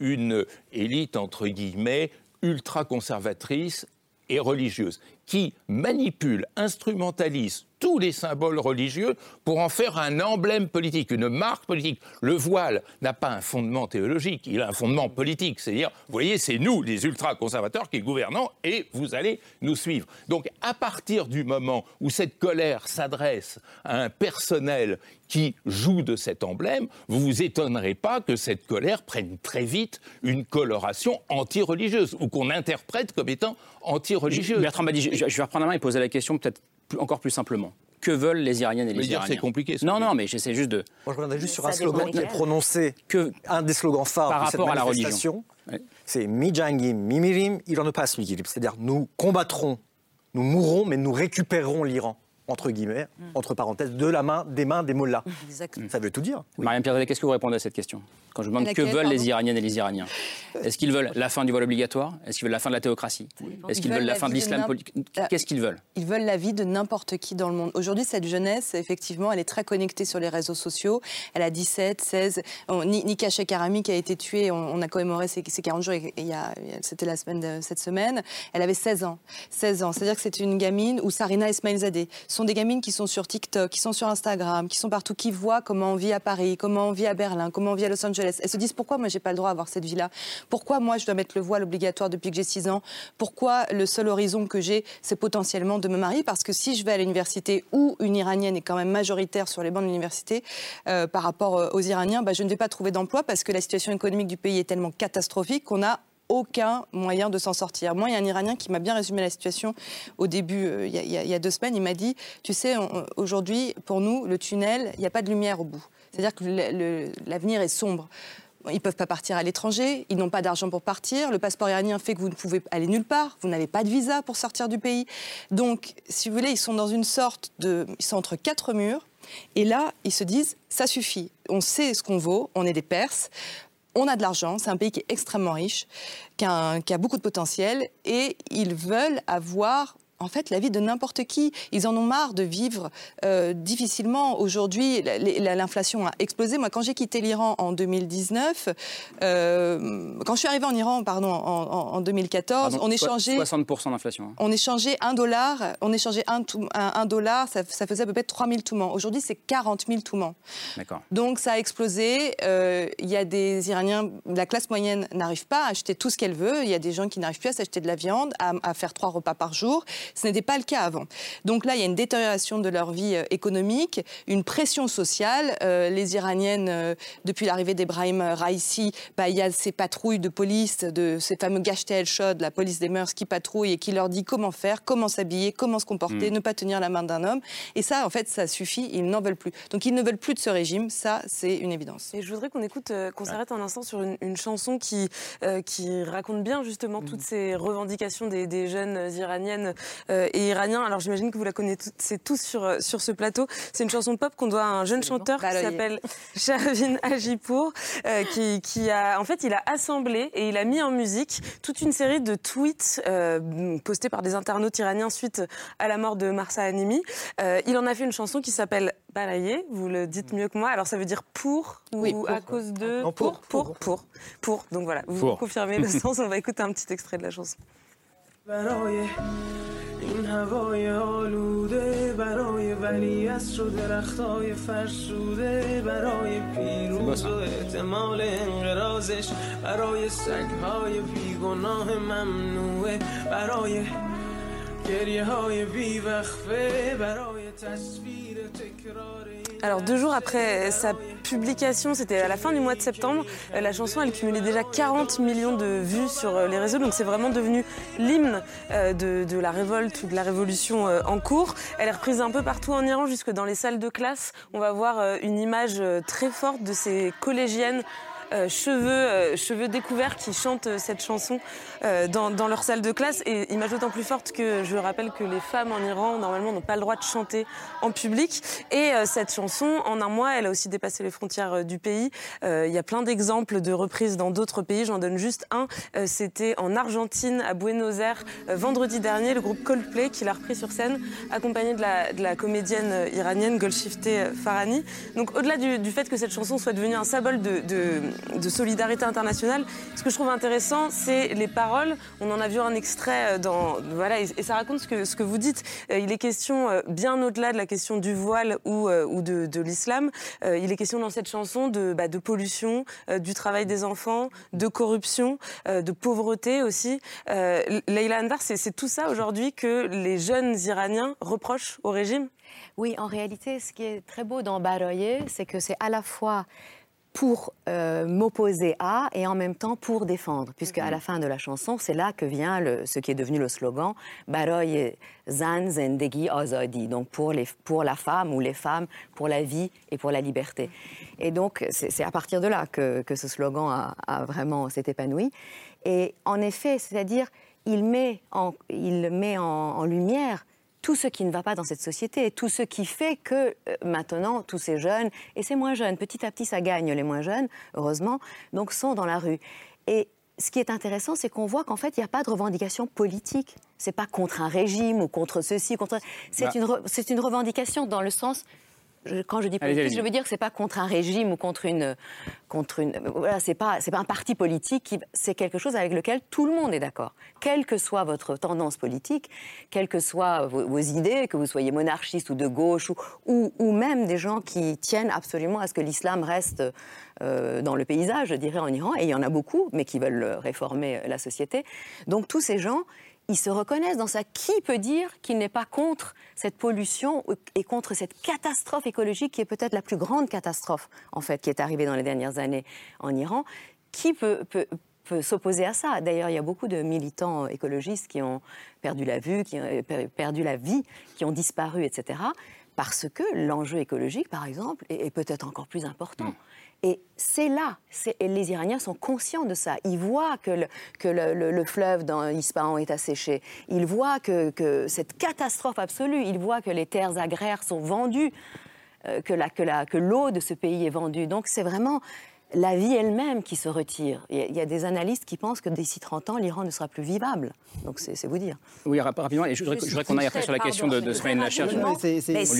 une élite, entre guillemets, ultra-conservatrice et religieuse, qui manipule, instrumentalise tous les symboles religieux pour en faire un emblème politique, une marque politique. Le voile n'a pas un fondement théologique, il a un fondement politique. C'est-à-dire, vous voyez, c'est nous, les ultra-conservateurs, qui gouvernons et vous allez nous suivre. Donc, à partir du moment où cette colère s'adresse à un personnel qui joue de cet emblème, vous ne vous étonnerez pas que cette colère prenne très vite une coloration anti-religieuse ou qu'on interprète comme étant anti-religieuse. Bertrand Badi, je vais reprendre la main et poser la question peut-être encore plus simplement. Que veulent les Iraniennes et les Iraniens ? C'est compliqué. Non, mais j'essaie juste de... Moi, je reviendrai juste sur un slogan qui est prononcé, un des slogans phares par rapport à la religion. C'est « Mi jangim, mi mirim, iran pas mi girib », c'est-à-dire « nous combattrons, nous mourrons, mais nous récupérerons l'Iran ». Entre guillemets, entre parenthèses, de la main des mollahs. Exactement. Ça veut tout dire. Oui. Mariam Pirzadeh, qu'est-ce que vous répondez à cette question ? Quand je vous demande que veulent les Iraniennes et les Iraniens, est-ce qu'ils veulent la fin du voile obligatoire ? Est-ce qu'ils veulent la fin de la théocratie ? Est-ce qu'ils veulent la fin de l'islam politique ? Qu'est-ce qu'ils veulent ? Ils veulent la vie de n'importe qui dans le monde. Aujourd'hui, cette jeunesse, effectivement, elle est très connectée sur les réseaux sociaux. Elle a 17, 16... Nika Shakarami qui a été tuée, on a commémoré ses 40 jours, c'était cette semaine. Elle avait 16 ans. C'est-à-dire que c'est une gamine, ou Sarina Esmailzadeh. sont des gamines qui sont sur TikTok, qui sont sur Instagram, qui sont partout, qui voient comment on vit à Paris, comment on vit à Berlin, comment on vit à Los Angeles. Elles se disent pourquoi moi j'ai pas le droit à avoir cette vie-là ? Pourquoi moi je dois mettre le voile obligatoire depuis que j'ai 6 ans ? Pourquoi le seul horizon que j'ai c'est potentiellement de me marier ? Parce que si je vais à l'université où une Iranienne est quand même majoritaire sur les bancs de l'université par rapport aux Iraniens, bah, je ne vais pas trouver d'emploi parce que la situation économique du pays est tellement catastrophique qu'on a aucun moyen de s'en sortir. Moi, il y a un Iranien qui m'a bien résumé la situation au début, il y a 2 semaines, il m'a dit « Tu sais, aujourd'hui, pour nous, le tunnel, il n'y a pas de lumière au bout. C'est-à-dire que l'avenir est sombre. » Ils ne peuvent pas partir à l'étranger, ils n'ont pas d'argent pour partir, le passeport iranien fait que vous ne pouvez aller nulle part, vous n'avez pas de visa pour sortir du pays. Donc, si vous voulez, ils sont dans une sorte de... Ils sont entre 4 murs, et là, ils se disent, ça suffit, on sait ce qu'on vaut, on est des Perses, on a de l'argent, c'est un pays qui est extrêmement riche, qui a beaucoup de potentiel, et ils veulent avoir... En fait, la vie de n'importe qui. Ils en ont marre de vivre difficilement. Aujourd'hui, l'inflation a explosé. Moi, quand j'ai quitté l'Iran en 2019, quand je suis arrivée en Iran, en 2014, on échangeait... 60% d'inflation. Hein. On échangeait $1, ça faisait à peu près 3 000 toumans. Aujourd'hui, c'est 40 000 toumans. D'accord. Donc, ça a explosé. Il y a des Iraniens... La classe moyenne n'arrive pas à acheter tout ce qu'elle veut. Il y a des gens qui n'arrivent plus à s'acheter de la viande, à faire 3 repas par jour. Ce n'était pas le cas avant. Donc là, il y a une détérioration de leur vie économique, une pression sociale. Les Iraniennes, depuis l'arrivée d'Ebrahim Raïssi, bah, il y a ces patrouilles de police, de ces fameux Gashte el-Shod, la police des mœurs, qui patrouille et qui leur dit comment faire, comment s'habiller, comment se comporter, ne pas tenir la main d'un homme. Et ça, en fait, ça suffit, ils n'en veulent plus. Donc ils ne veulent plus de ce régime, ça, c'est une évidence. Et je voudrais qu'on écoute, qu'on s'arrête un instant sur une chanson qui raconte bien justement toutes ces revendications des jeunes Iraniennes et iranien. Alors j'imagine que vous la connaissez tous sur ce plateau. C'est une chanson pop qu'on doit à un jeune chanteur qui s'appelle Shervin Hajipour, qui a, en fait, il a assemblé et il a mis en musique toute une série de tweets postés par des internautes iraniens suite à la mort de Mahsa Amini. Il en a fait une chanson qui s'appelle Balayé, vous le dites mieux que moi. Alors ça veut dire pour, oui, ou pour, à cause de... Non, pour. Donc voilà, vous confirmez le sens. On va écouter un petit extrait de la chanson. برای این هوای آلوده برای ولیعصر و درختای فرسوده برای پیروز و احتمال انقراضش برای سگهای بیگناه ممنوعه برای گریه های بیوقفه برای تصویر تکرار. Alors 2 jours après sa publication, c'était à la fin du mois de septembre, la chanson elle cumulait déjà 40 millions de vues sur les réseaux, donc c'est vraiment devenu l'hymne de la révolte ou de la révolution en cours. Elle est reprise un peu partout en Iran, jusque dans les salles de classe. On va voir une image très forte de ces collégiennes cheveux découverts qui chantent cette chanson dans leur salle de classe, et image d'autant plus forte que je rappelle que les femmes en Iran normalement n'ont pas le droit de chanter en public, et cette chanson en un mois elle a aussi dépassé les frontières du pays. Il y a plein d'exemples de reprises dans d'autres pays, j'en donne juste un, c'était en Argentine à Buenos Aires vendredi dernier, le groupe Coldplay qui l'a repris sur scène accompagné de la comédienne iranienne Golshifteh Farhani. Donc au-delà du fait que cette chanson soit devenue un symbole de solidarité internationale, ce que je trouve intéressant, c'est les paroles. On en a vu un extrait et ça raconte ce que vous dites. Il est question, bien au-delà de la question du voile ou de l'islam, il est question dans cette chanson de pollution, du travail des enfants, de corruption, de pauvreté aussi. Leyla Handar, c'est tout ça aujourd'hui que les jeunes Iraniens reprochent au régime ? Oui, en réalité, ce qui est très beau dans Baroye, c'est que c'est à la fois pour m'opposer à et en même temps pour défendre, puisque à la fin de la chanson, c'est là que vient ce qui est devenu le slogan « Baroye Zan Zendegi Azadi », donc pour la femme ou les femmes, pour la vie et pour la liberté. Et donc, c'est à partir de là que ce slogan a vraiment s'est épanoui. Et en effet, c'est-à-dire, il met en lumière tout ce qui ne va pas dans cette société, tout ce qui fait que maintenant tous ces jeunes, et ces moins jeunes, petit à petit ça gagne les moins jeunes, heureusement, donc sont dans la rue. Et ce qui est intéressant, c'est qu'on voit qu'en fait il n'y a pas de revendication politique. C'est pas contre un régime ou contre ceci, contre. C'est une revendication dans le sens quand je dis politique, allez. Je veux dire que c'est pas contre un régime ou contre une. Voilà, c'est pas un parti politique. C'est quelque chose avec lequel tout le monde est d'accord, quelle que soit votre tendance politique, quelles que soient vos idées, que vous soyez monarchiste ou de gauche ou même des gens qui tiennent absolument à ce que l'islam reste dans le paysage, je dirais, en Iran. Et il y en a beaucoup, mais qui veulent réformer la société. Donc tous ces gens, ils se reconnaissent dans ça. Qui peut dire qu'il n'est pas contre cette pollution et contre cette catastrophe écologique qui est peut-être la plus grande catastrophe, en fait, qui est arrivée dans les dernières années en Iran? Qui peut s'opposer à ça? D'ailleurs, il y a beaucoup de militants écologistes qui ont perdu la vue, qui ont perdu la vie, qui ont disparu, etc., parce que l'enjeu écologique, par exemple, est peut-être encore plus important. Et c'est là, les Iraniens sont conscients de ça. Ils voient que le fleuve dans l'Ispahan est asséché. Ils voient que cette catastrophe absolue, ils voient que les terres agraires sont vendues, que l'eau de ce pays est vendue. Donc c'est vraiment la vie elle-même qui se retire. Il y a des analystes qui pensent que d'ici 30 ans, l'Iran ne sera plus vivable. Donc c'est vous dire. Oui, rapidement, et je voudrais qu'on aille après sur la question de Smaïn Nacher. On lui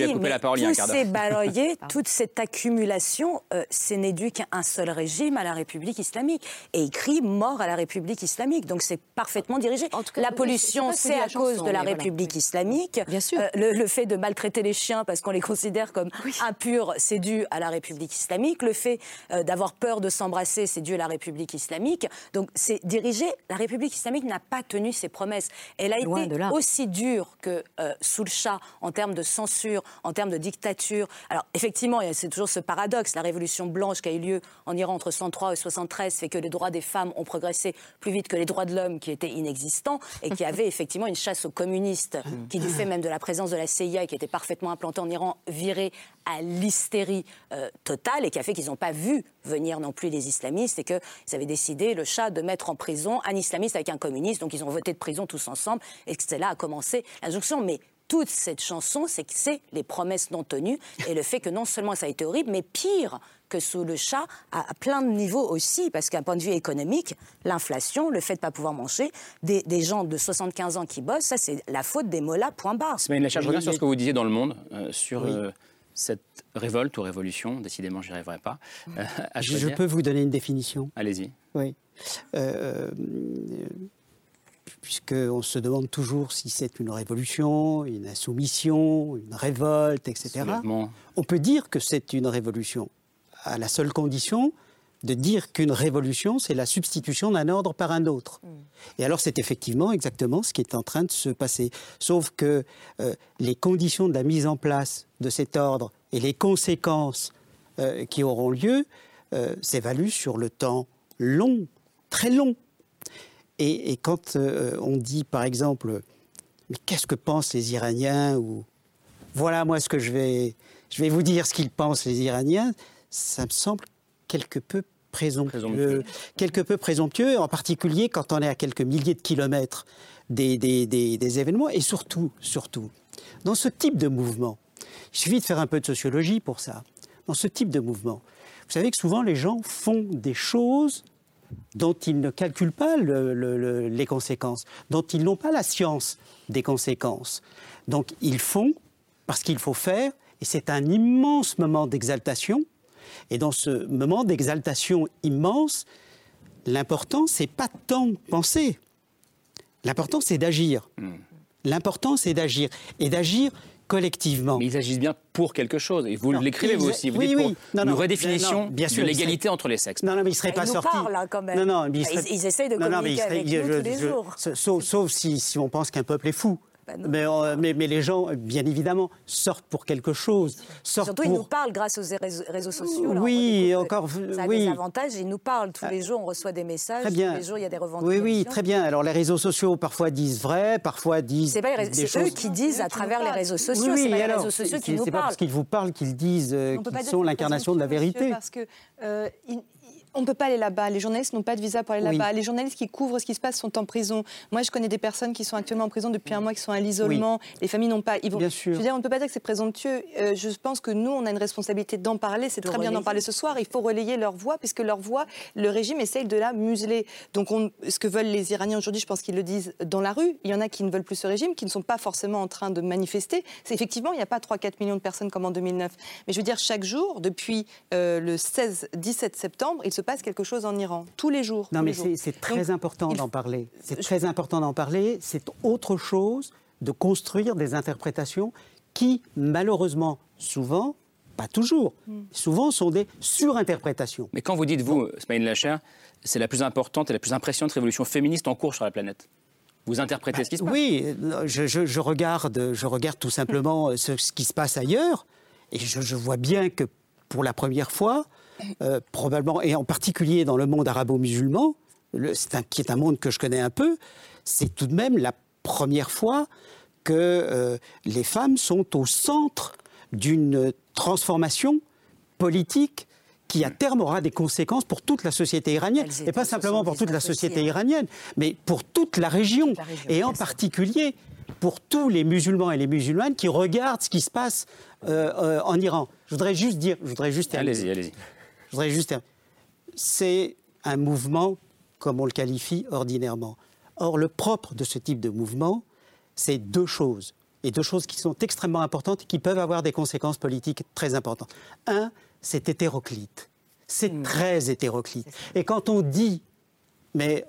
a coupé la parole il y a un quart d'heure. Tous ces balayés, toute cette accumulation, c'est n'est dû qu'à un seul régime, à la République islamique. Et écrit « mort à la République islamique ». Donc c'est parfaitement dirigé. La pollution, c'est à cause de la République islamique. Bien sûr. Le fait de maltraiter les chiens parce qu'on les considère comme impurs, c'est dû à la République islamique. Le fait d'avoir peur de s'embrasser, c'est dû à la République islamique. Donc c'est dirigé. La République islamique n'a pas tenu ses promesses. Elle a été aussi dure que sous le Shah en termes de censure, en termes de dictature. Alors effectivement, c'est toujours ce paradoxe. La révolution blanche qui a eu lieu en Iran entre 1963 et 1973 fait que les droits des femmes ont progressé plus vite que les droits de l'homme qui étaient inexistants et qui avaient effectivement une chasse aux communistes qui, du fait même de la présence de la CIA qui était parfaitement implantée en Iran, virait à l'hystérie totale et qui a fait qu'ils n'ont pas vu venir non plus les islamistes et qu'ils avaient décidé, le Shah, de mettre en prison un islamiste avec un communiste. Donc ils ont voté de prison tous ensemble et que c'est là a commencé l'injonction. Mais toute cette chanson, c'est que c'est les promesses non tenues et le fait que non seulement ça a été horrible, mais pire que sous le Shah, à plein de niveaux aussi, parce qu'un point de vue économique, l'inflation, le fait de ne pas pouvoir manger, des gens de 75 ans qui bossent, ça c'est la faute des mollahs, point barre. Smaïn Nacher, je reviens sur ce que vous disiez dans Le Monde, sur... Oui. Cette révolte ou révolution, décidément, je n'y arriverai pas. Je peux vous donner une définition. Allez-y. Oui. Puisqu'on se demande toujours si c'est une révolution, une insoumission, une révolte, etc. On peut dire que c'est une révolution, à la seule condition de dire qu'une révolution, c'est la substitution d'un ordre par un autre. Et alors, c'est effectivement exactement ce qui est en train de se passer. Sauf que les conditions de la mise en place de cet ordre et les conséquences qui auront lieu s'évaluent sur le temps long, très long. Et quand on dit, par exemple, « Mais qu'est-ce que pensent les Iraniens ?» ou « Voilà, moi, ce que je vais vous dire ce qu'ils pensent, les Iraniens », ça me semble quelque peu présomptueux, en particulier quand on est à quelques milliers de kilomètres des événements, et surtout, dans ce type de mouvement, il suffit de faire un peu de sociologie pour ça, dans ce type de mouvement, vous savez que souvent les gens font des choses dont ils ne calculent pas les conséquences, dont ils n'ont pas la science des conséquences. Donc ils font parce qu'il faut faire, et c'est un immense moment d'exaltation. Et dans ce moment d'exaltation immense, l'important, c'est pas tant de penser. L'important, c'est d'agir. L'important, c'est d'agir. Et d'agir collectivement. Mais ils agissent bien pour quelque chose. Et vous l'écrivez, vous aussi. Vous dites pour une redéfinition de l'égalité entre les sexes. Non, mais ils ne seraient pas sortis. Ils nous parlent, là, quand même. Ils essayent de communiquer avec nous tous les jours. Sauf si on pense qu'un peuple est fou. Mais les gens, bien évidemment, sortent pour quelque chose. Surtout, ils nous parlent grâce aux réseaux sociaux. Oui, là, ça a des avantages, ils nous parlent. Tous les jours, on reçoit des messages. Tous les jours, il y a des revendications. Oui, très bien. Alors, les réseaux sociaux, parfois, disent vrai, parfois, disent c'est eux qui disent à travers les réseaux sociaux. Oui, c'est alors, les réseaux sociaux qui nous parlent. C'est pas parce qu'ils vous parlent qu'ils disent qu'ils sont l'incarnation de la vérité. Parce que... On ne peut pas aller là-bas. Les journalistes n'ont pas de visa pour aller là-bas. Les journalistes qui couvrent ce qui se passe sont en prison. Moi, je connais des personnes qui sont actuellement en prison depuis un mois, qui sont à l'isolement. Les familles n'ont pas... Bien sûr. Je veux dire, on ne peut pas dire que c'est présomptueux. Je pense que nous, on a une responsabilité d'en parler. C'est très bien d'en parler ce soir. Il faut relayer leur voix, puisque leur voix, le régime essaye de la museler. Donc, ce que veulent les Iraniens aujourd'hui, je pense qu'ils le disent dans la rue. Il y en a qui ne veulent plus ce régime, qui ne sont pas forcément en train de manifester. Effectivement, il n'y a pas 3-4 millions de personnes comme en 2009. Mais je veux dire, chaque jour, depuis le 16-17 septembre, il se passe quelque chose en Iran, tous les jours. Non, mais c'est très important d'en parler. C'est très important d'en parler. C'est autre chose de construire des interprétations qui, malheureusement, souvent, pas toujours, souvent sont des surinterprétations. Mais quand vous dites, vous, Smaïn Lachère, c'est la plus importante et la plus impressionnante révolution féministe en cours sur la planète. Vous interprétez ce qui se passe ? Oui, je regarde tout simplement ce qui se passe ailleurs, et je vois bien que, pour la première fois, probablement, et en particulier dans le monde arabo-musulman, qui est un monde que je connais un peu, c'est tout de même la première fois que les femmes sont au centre d'une transformation politique qui, à terme, aura des conséquences pour toute la société iranienne. Et pas simplement pour toute la société iranienne, mais pour toute la région. Et en particulier pour tous les musulmans et les musulmanes qui regardent ce qui se passe en Iran. Je voudrais juste terminer. Allez-y. Je voudrais juste terminer. C'est un mouvement, comme on le qualifie ordinairement. Or, le propre de ce type de mouvement, c'est deux choses. Et deux choses qui sont extrêmement importantes et qui peuvent avoir des conséquences politiques très importantes. Un, c'est hétéroclite. C'est très hétéroclite. Et quand on dit... Mais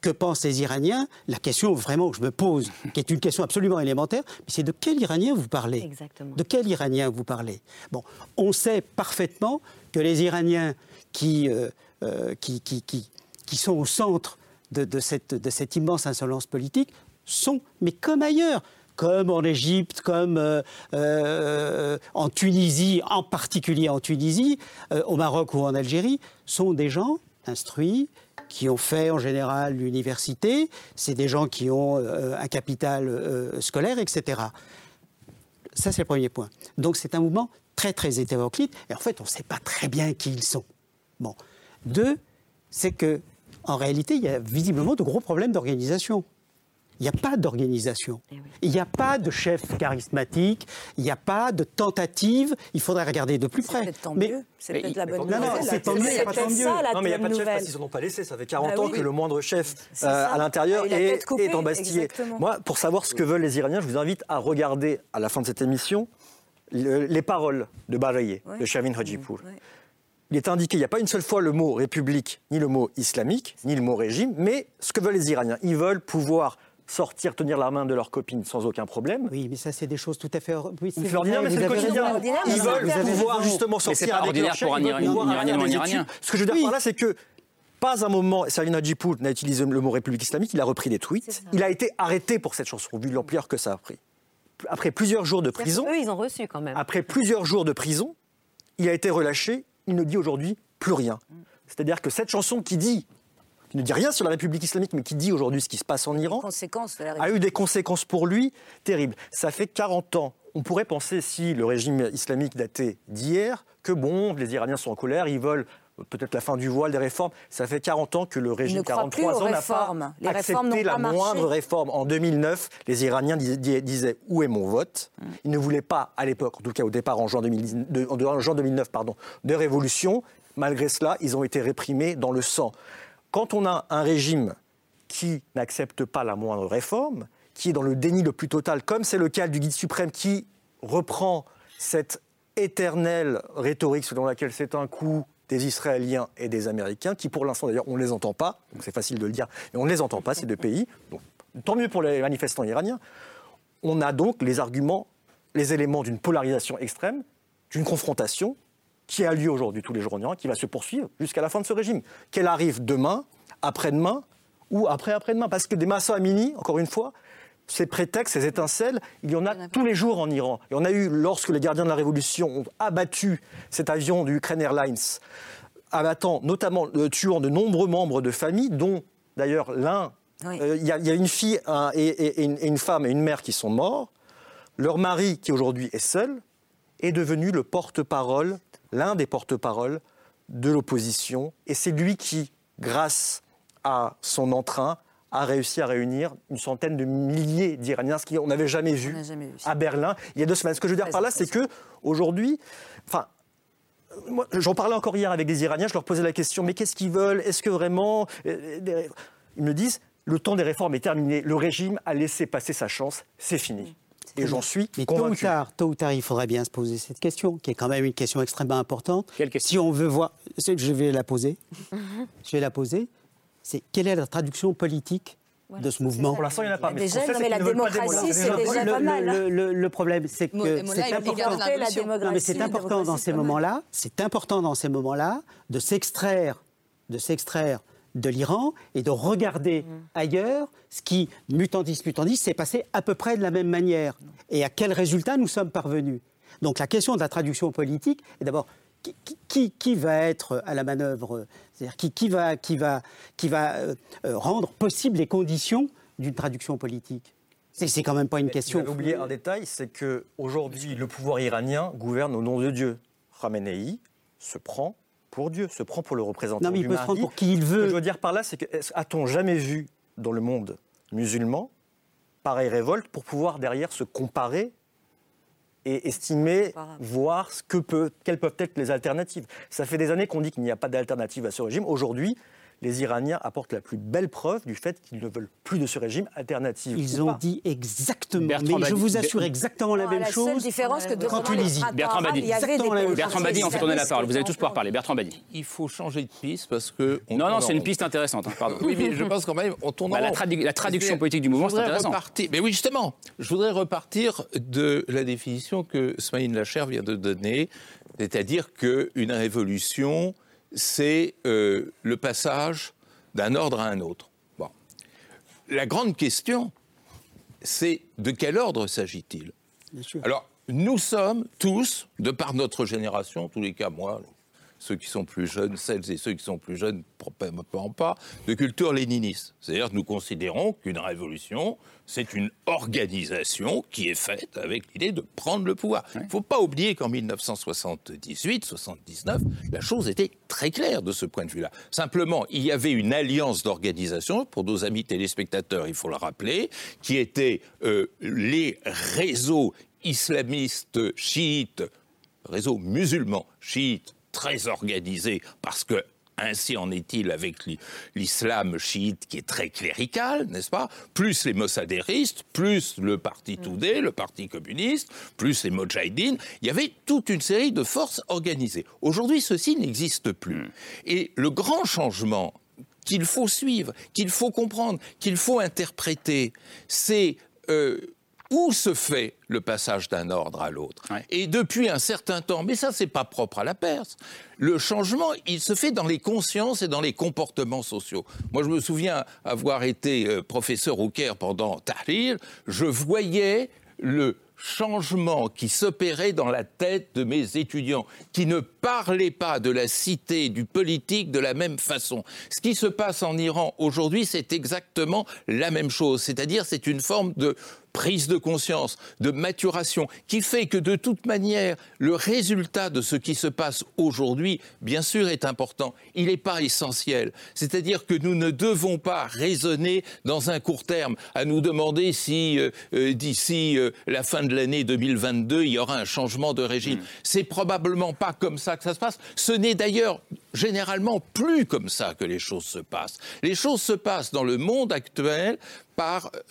que pensent les Iraniens? La question vraiment que je me pose, qui est une question absolument élémentaire, c'est de quel Iranien vous parlez? Exactement. De quel Iranien vous parlez? Bon, on sait parfaitement que les Iraniens qui sont au centre de cette immense insolence politique sont, mais comme ailleurs, comme en Égypte, comme en Tunisie, en particulier en Tunisie, au Maroc ou en Algérie, sont des gens instruits, qui ont fait en général l'université, c'est des gens qui ont un capital scolaire, etc. Ça, c'est le premier point. Donc, c'est un mouvement très, très hétéroclite. Et en fait, on ne sait pas très bien qui ils sont. Bon. Deux, c'est qu'en réalité, il y a visiblement de gros problèmes d'organisation. Il n'y a pas d'organisation. Il n'y a pas de chef charismatique. Il n'y a pas de tentative. Il faudrait regarder de plus près. C'est peut-être tant mieux. C'est peut-être la bonne nouvelle. Non, c'est tant mieux. C'est peut-être ça la bonne nouvelle. Non, mais il n'y a pas de chef parce qu'ils n'en ont pas laissé. Ça fait 40 ans que le moindre chef à l'intérieur est embastillé. Moi, pour savoir ce que veulent les Iraniens, je vous invite à regarder, à la fin de cette émission, les paroles de Bareilleh, de Shavin Hajipour. Il est indiqué, il n'y a pas une seule fois le mot république, ni le mot islamique, ni le mot régime, mais ce que veulent les Iraniens. Ils veulent pouvoir sortir, tenir la main de leurs copines sans aucun problème. Oui, mais ça, c'est des choses tout à fait... c'est ordinaire, mais c'est le quotidien. Ils veulent pouvoir justement sortir avec leurs chefs. Mais c'est pas ordinaire pour un Iranien. Ce que je veux dire par là, c'est que pas un moment, Shavin Hajipour n'a utilisé le mot république islamique, il a repris des tweets. Il a été arrêté pour cette chanson, vu l'ampleur que ça a pris. Après plusieurs jours de prison... Eux, ils ont reçu quand même. Après plusieurs jours de prison, il a été relâché, il ne dit aujourd'hui plus rien. C'est-à-dire que cette chanson qui ne dit rien sur la République islamique, mais qui dit aujourd'hui ce qui se passe en Iran, a eu des conséquences pour lui terribles. Ça fait 40 ans. On pourrait penser, si le régime islamique datait d'hier, que bon, les Iraniens sont en colère, ils veulent peut-être la fin du voile, des réformes. Ça fait 40 ans que le régime, 43 ans, n'a pas accepté la moindre réforme. En 2009, les Iraniens disaient « Où est mon vote ?» Ils ne voulaient pas, à l'époque, en tout cas au départ, en juin 2009, de révolution. Malgré cela, ils ont été réprimés dans le sang. Quand on a un régime qui n'accepte pas la moindre réforme, qui est dans le déni le plus total, comme c'est le cas du guide suprême qui reprend cette éternelle rhétorique selon laquelle c'est un coup des Israéliens et des Américains, qui pour l'instant d'ailleurs on ne les entend pas, donc c'est facile de le dire, mais on ne les entend pas ces deux pays, donc tant mieux pour les manifestants iraniens, on a donc les arguments, les éléments d'une polarisation extrême, d'une confrontation, qui a lieu aujourd'hui tous les jours en Iran, qui va se poursuivre jusqu'à la fin de ce régime. Qu'elle arrive demain, après-demain ou après-après-demain. Parce que des Mahsa Amini, encore une fois, ces prétextes, ces étincelles, il y en a tous les jours en Iran. Il y en a eu lorsque les gardiens de la Révolution ont abattu cet avion du Ukraine Airlines, abattant notamment, tuant de nombreux membres de famille, dont d'ailleurs l'un, il y a une fille et une femme et une mère qui sont morts. Leur mari, qui aujourd'hui est seul, est devenu l'un des porte-paroles de l'opposition. Et c'est lui qui, grâce à son entrain, a réussi à réunir une centaine de milliers d'Iraniens, ce qu'on n'avait jamais vu à Berlin il y a 2 semaines. Ce que je veux dire par là, c'est qu'aujourd'hui... Moi, j'en parlais encore hier avec des Iraniens, je leur posais la question, mais qu'est-ce qu'ils veulent? Est-ce que vraiment... Ils me disent, le temps des réformes est terminé, le régime a laissé passer sa chance, c'est fini. Et j'en suis convaincu. Tôt ou tard, il faudrait bien se poser cette question, qui est quand même une question extrêmement importante. Quelle question? Si on veut voir... Je vais la poser. C'est quelle est la traduction politique de ce mouvement? Pour l'instant, il n'y en a pas. La démocratie, c'est déjà pas mal. Le problème, c'est que c'est important dans ces moments-là. C'est important dans ces moments-là de s'extraire de l'Iran et de regarder ailleurs ce qui, mutandis, s'est passé à peu près de la même manière. Et à quel résultat nous sommes parvenus? Donc la question de la traduction politique est d'abord... Qui va être à la manœuvre? C'est-à-dire qui va rendre possible les conditions d'une traduction politique? C'est quand même pas une question. Vous avez oublié un détail, c'est qu'aujourd'hui, le pouvoir iranien gouverne au nom de Dieu. Khamenei se prend pour Dieu, se prend pour le représentant du mardi. Non, mais il peut se prendre pour qui il veut. Ce que je veux dire par là, c'est que a-t-on jamais vu dans le monde musulman pareille révolte pour pouvoir derrière se comparer et estimer, voir quelles peuvent être les alternatives. Ça fait des années qu'on dit qu'il n'y a pas d'alternative à ce régime. Aujourd'hui, les Iraniens apportent la plus belle preuve du fait qu'ils ne veulent plus de ce régime alternative. Ils ont dit exactement, mais je vous assure exactement la même chose. La seule différence que quand tu les Bertrand Badi, Bertrand Badi, en fait, on a la parole. Vous allez tous pouvoir parler. Bertrand Badi. Il faut changer de piste parce que... Non, c'est une piste intéressante. Pardon. Oui, mais je pense quand même, on tourne en rond. La traduction politique du mouvement, c'est intéressant. Mais oui, justement, je voudrais repartir de la définition que Smaïn Lacher vient de donner, c'est-à-dire qu'une révolution... c'est le passage d'un ordre à un autre. Bon. La grande question, c'est de quel ordre s'agit-il? Bien sûr. Alors, nous sommes tous, de par notre génération, en tous les cas moi, ceux qui sont plus jeunes, celles et ceux qui sont plus jeunes, probablement pas, de culture léniniste. C'est-à-dire que nous considérons qu'une révolution, c'est une organisation qui est faite avec l'idée de prendre le pouvoir. Il ne faut pas oublier qu'en 1978-79, la chose était très claire de ce point de vue-là. Simplement, il y avait une alliance d'organisations, pour nos amis téléspectateurs, il faut le rappeler, qui étaient les réseaux islamistes chiites, réseaux musulmans chiites, très organisé, parce que ainsi en est-il avec l'islam chiite qui est très clérical, n'est-ce pas? Plus les mossadéristes, plus le parti Toudé, le parti communiste, plus les Mojahidines. Il y avait toute une série de forces organisées. Aujourd'hui, ceci n'existe plus. Et le grand changement qu'il faut suivre, qu'il faut comprendre, qu'il faut interpréter, c'est... où se fait le passage d'un ordre à l'autre. Et depuis un certain temps, mais ça, c'est pas propre à la Perse, le changement, il se fait dans les consciences et dans les comportements sociaux. Moi, je me souviens avoir été professeur au Caire pendant Tahrir, je voyais le changement qui s'opérait dans la tête de mes étudiants, qui ne parlaient pas de la cité, du politique de la même façon. Ce qui se passe en Iran aujourd'hui, c'est exactement la même chose. C'est-à-dire, c'est une forme de prise de conscience, de maturation, qui fait que de toute manière, le résultat de ce qui se passe aujourd'hui, bien sûr, est important. Il n'est pas essentiel. C'est-à-dire que nous ne devons pas raisonner dans un court terme, à nous demander si d'ici la fin de l'année 2022, il y aura un changement de régime. C'est probablement pas comme ça que ça se passe. Ce n'est d'ailleurs généralement plus comme ça que les choses se passent. Les choses se passent dans le monde actuel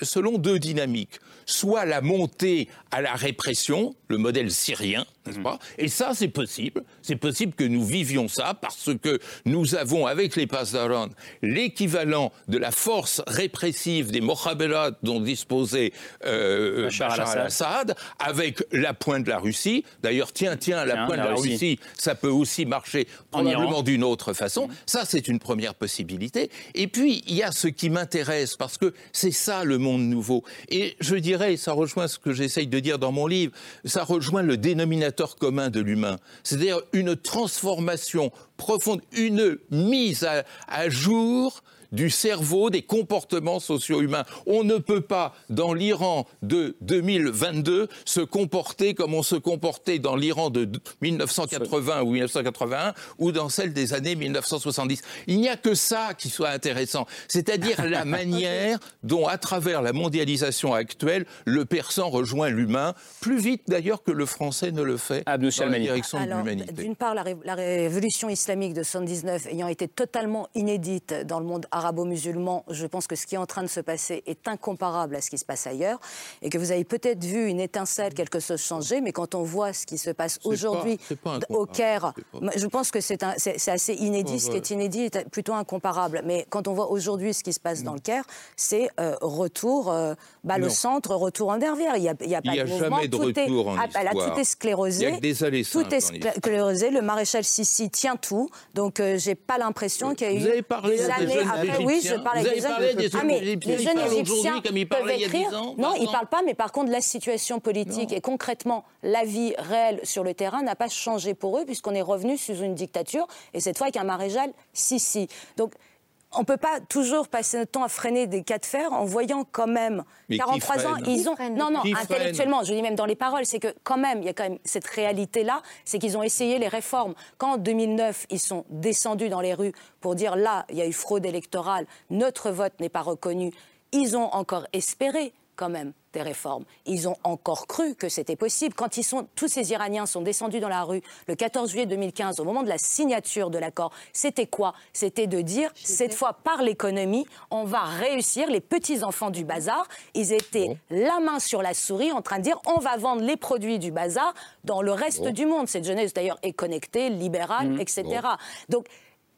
selon 2 dynamiques. Soit la montée à la répression, le modèle syrien, n'est-ce pas? Et ça, c'est possible. C'est possible que nous vivions ça parce que nous avons, avec les Pasdaran, l'équivalent de la force répressive des Mokhaberat dont disposait Bachar al-Assad, avec l'appoint de la Russie. D'ailleurs, l'appoint de la Russie, ça peut aussi marcher probablement d'une autre façon. Ça, c'est une première possibilité. Et puis, il y a ce qui m'intéresse parce que c'est ça, le monde nouveau. Et je dirais, ça rejoint ce que j'essaye de dire dans mon livre, ça rejoint le dénominateur commun de l'humain. C'est-à-dire une transformation profonde, une mise à jour du cerveau, des comportements socio-humains. On ne peut pas, dans l'Iran de 2022, se comporter comme on se comportait dans l'Iran de 1980 ou 1981, ou dans celle des années 1970. Il n'y a que ça qui soit intéressant, c'est-à-dire la manière dont, à travers la mondialisation actuelle, le persan rejoint l'humain, plus vite d'ailleurs que le français ne le fait dans la direction de l'humanité. D'une part, la révolution islamique de 1979 ayant été totalement inédite dans le monde arabo-musulman, je pense que ce qui est en train de se passer est incomparable à ce qui se passe ailleurs, et que vous avez peut-être vu une étincelle, quelque chose changer, mais quand on voit ce qui se passe aujourd'hui au Caire, je pense que c'est assez inédit, ce qui est inédit est plutôt incomparable, mais quand on voit aujourd'hui ce qui se passe dans le Caire, c'est retour, le centre, retour en arrière, il n'y a pas de mouvement, tout est sclérosé, le maréchal Sissi tient tout, donc j'ai pas l'impression qu'il y a eu... Vous avez parlé des jeunes égyptiens comme ils parlaient il y a 10 ans. Non, ils ne parlent pas, mais par contre, la situation politique et concrètement, la vie réelle sur le terrain n'a pas changé pour eux, puisqu'on est revenu sous une dictature, et cette fois avec un maréchal Sissi. Donc, on ne peut pas toujours passer notre temps à freiner des cas de fer en voyant quand même... Mais 43 ans, ils ont... Non, intellectuellement, je dis même dans les paroles, c'est que quand même, il y a quand même cette réalité-là, c'est qu'ils ont essayé les réformes. Quand en 2009, ils sont descendus dans les rues pour dire là, il y a eu fraude électorale, notre vote n'est pas reconnu, ils ont encore espéré quand même des réformes. Ils ont encore cru que c'était possible. Quand tous ces Iraniens sont descendus dans la rue le 14 juillet 2015, au moment de la signature de l'accord, c'était quoi ? C'était de dire, cette fois, par l'économie, on va réussir. Les petits-enfants du bazar, ils étaient la main sur la souris en train de dire, on va vendre les produits du bazar dans le reste du monde. Cette jeunesse, d'ailleurs, est connectée, libérale, etc. Donc,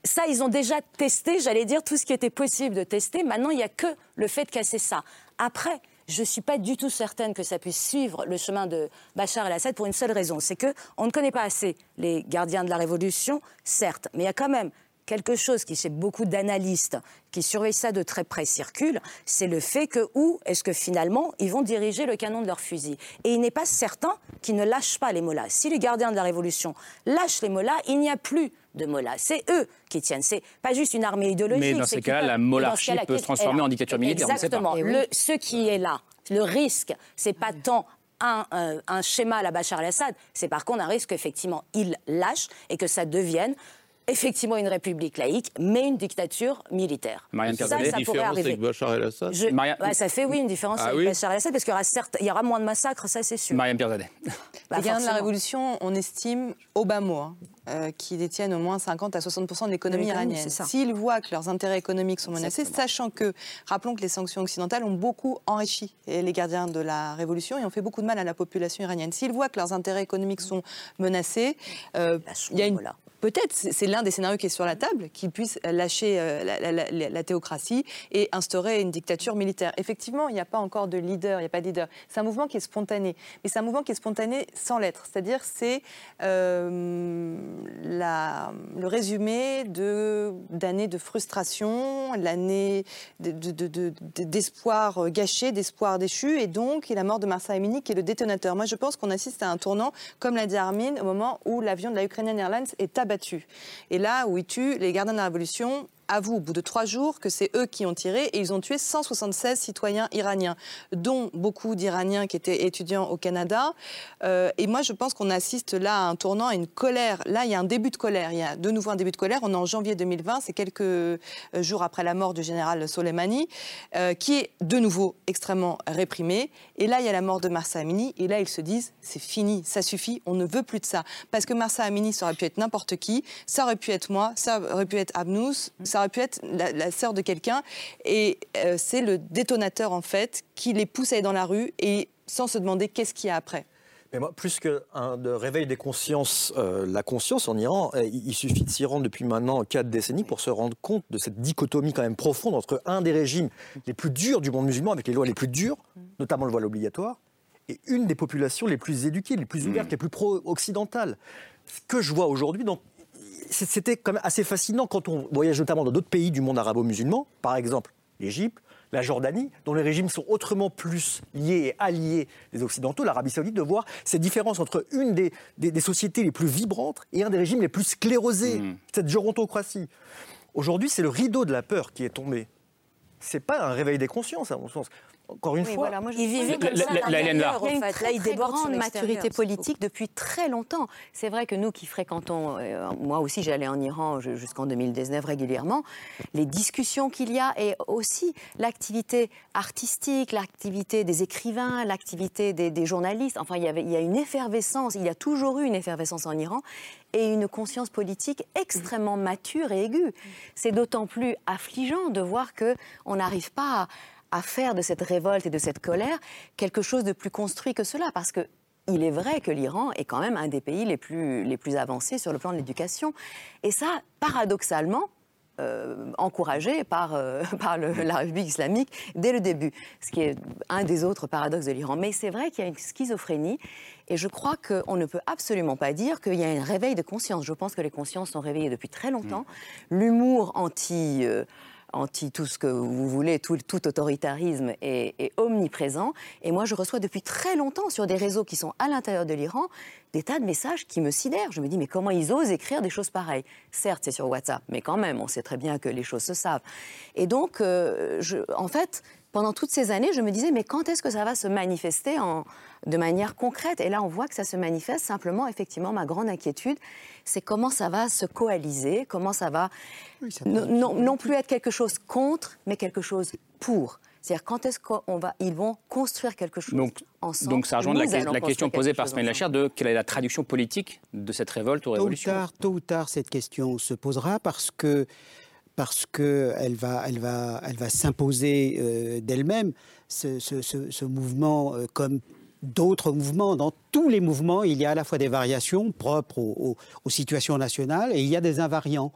ça, ils ont déjà testé, j'allais dire, tout ce qui était possible de tester. Maintenant, il n'y a que le fait de casser ça. Après, je ne suis pas du tout certaine que ça puisse suivre le chemin de Bachar el-Assad pour une seule raison, c'est qu'on ne connaît pas assez les gardiens de la révolution, certes, mais il y a quand même quelque chose qui, chez beaucoup d'analystes qui surveillent ça de très près, circule, c'est le fait que où est-ce que finalement ils vont diriger le canon de leur fusil. Et il n'est pas certain qu'ils ne lâchent pas les mollahs. Si les gardiens de la révolution lâchent les mollahs, il n'y a plus de mollahs. C'est eux qui tiennent. C'est pas juste une armée idéologique. Mais dans ces cas-là, la mollarchie peut se transformer en dictature militaire. Exactement. On ne sait pas. Ce qui est là, le risque, c'est pas tant un schéma à la Bachar el-Assad, c'est par contre un risque qu'effectivement ils lâchent et que ça devienne effectivement une république laïque, mais une dictature militaire. Ça pourrait arriver. Ça fait une différence avec Bachar el-Assad, parce qu'il y aura moins de massacres, ça c'est sûr. Mariam Pirzadeh. Les gardiens de la révolution, on estime au bas mot qui détiennent au moins 50 à 60% de l'économie iranienne. S'ils voient que leurs intérêts économiques sont menacés, sachant que, rappelons que les sanctions occidentales ont beaucoup enrichi les gardiens de la révolution et ont fait beaucoup de mal à la population iranienne. S'ils voient que leurs intérêts économiques sont menacés, il y a une... Peut-être, c'est l'un des scénarios qui est sur la table, qu'ils puissent lâcher la théocratie et instaurer une dictature militaire. Effectivement, il n'y a pas encore de leader, il n'y a pas de leader. C'est un mouvement qui est spontané, mais c'est un mouvement qui est spontané sans l'être. C'est-à-dire, c'est le résumé d'années de frustration, l'année d'espoir gâché, d'espoir déchu, et donc la mort de Mahsa Amini qui est le détonateur. Moi, je pense qu'on assiste à un tournant, comme l'a dit Armin, au moment où l'avion de la Ukrainian Airlines est abattu. Et là où ils tuent les gardiens de la révolution, avouent au bout de 3 jours que c'est eux qui ont tiré, et ils ont tué 176 citoyens iraniens, dont beaucoup d'Iraniens qui étaient étudiants au Canada. Et moi, je pense qu'on assiste là à un tournant, à une colère. Là, il y a un début de colère. Il y a de nouveau un début de colère. On est en janvier 2020, c'est quelques jours après la mort du général Soleimani, qui est de nouveau extrêmement réprimé. Et là, il y a la mort de Mahsa Amini, et là, ils se disent, c'est fini, ça suffit, on ne veut plus de ça. Parce que Mahsa Amini, ça aurait pu être n'importe qui, ça aurait pu être moi, ça aurait pu être Abnous, ça aurait pu être la sœur de quelqu'un, et c'est le détonateur en fait qui les pousse à aller dans la rue et sans se demander qu'est-ce qu'il y a après. Mais moi, plus que de réveil des consciences, la conscience en Iran, il suffit de s'y rendre depuis maintenant 4 décennies pour se rendre compte de cette dichotomie quand même profonde entre un des régimes les plus durs du monde musulman, avec les lois les plus dures, notamment le voile obligatoire, et une des populations les plus éduquées, les plus ouvertes, les plus pro-occidentales. Ce que je vois aujourd'hui, donc, c'était quand même assez fascinant quand on voyage notamment dans d'autres pays du monde arabo-musulman, par exemple l'Égypte, la Jordanie, dont les régimes sont autrement plus liés et alliés des Occidentaux, l'Arabie Saoudite, de voir cette différence entre une des sociétés les plus vibrantes et un des régimes les plus sclérosés, cette gérontocratie. Aujourd'hui, c'est le rideau de la peur qui est tombé. C'est pas un réveil des consciences, à mon sens. Encore une fois, il vivait comme ça à l'intérieur, en fait. Là, il déborde sur l'extérieur. Maturité politique depuis très longtemps. C'est vrai que nous qui fréquentons, moi aussi j'allais en Iran jusqu'en 2019 régulièrement, les discussions qu'il y a et aussi l'activité artistique, l'activité des écrivains, l'activité des journalistes, enfin il y a une effervescence, il y a toujours eu une effervescence en Iran et une conscience politique extrêmement mature et aiguë. C'est d'autant plus affligeant de voir qu'on n'arrive pas à faire de cette révolte et de cette colère quelque chose de plus construit que cela, parce que il est vrai que l'Iran est quand même un des pays les plus avancés sur le plan de l'éducation, et ça, paradoxalement, encouragé par la République islamique dès le début, ce qui est un des autres paradoxes de l'Iran. Mais c'est vrai qu'il y a une schizophrénie, et je crois qu'on ne peut absolument pas dire qu'il y a un réveil de conscience. Je pense que les consciences sont réveillées depuis très longtemps. L'humour anti tout ce que vous voulez, tout autoritarisme est omniprésent. Et moi, je reçois depuis très longtemps sur des réseaux qui sont à l'intérieur de l'Iran des tas de messages qui me sidèrent. Je me dis, mais comment ils osent écrire des choses pareilles ? Certes, c'est sur WhatsApp, mais quand même, on sait très bien que les choses se savent. Et donc, en fait, pendant toutes ces années, je me disais, mais quand est-ce que ça va se manifester de manière concrète ? Et là, on voit que ça se manifeste. Simplement, effectivement, ma grande inquiétude, c'est comment ça va se coaliser, comment ça va non plus être quelque chose contre, mais quelque chose pour. C'est-à-dire, quand est-ce qu'ils vont construire quelque chose ensemble ? Donc, ça rejoint la question posée par Smaïl Hachir de quelle est la traduction politique de cette révolte aux révolutions ? Tôt ou tard, cette question se posera parce que elle va s'imposer d'elle-même. Ce mouvement, comme d'autres mouvements, dans tous les mouvements, il y a à la fois des variations propres aux situations nationales et il y a des invariants.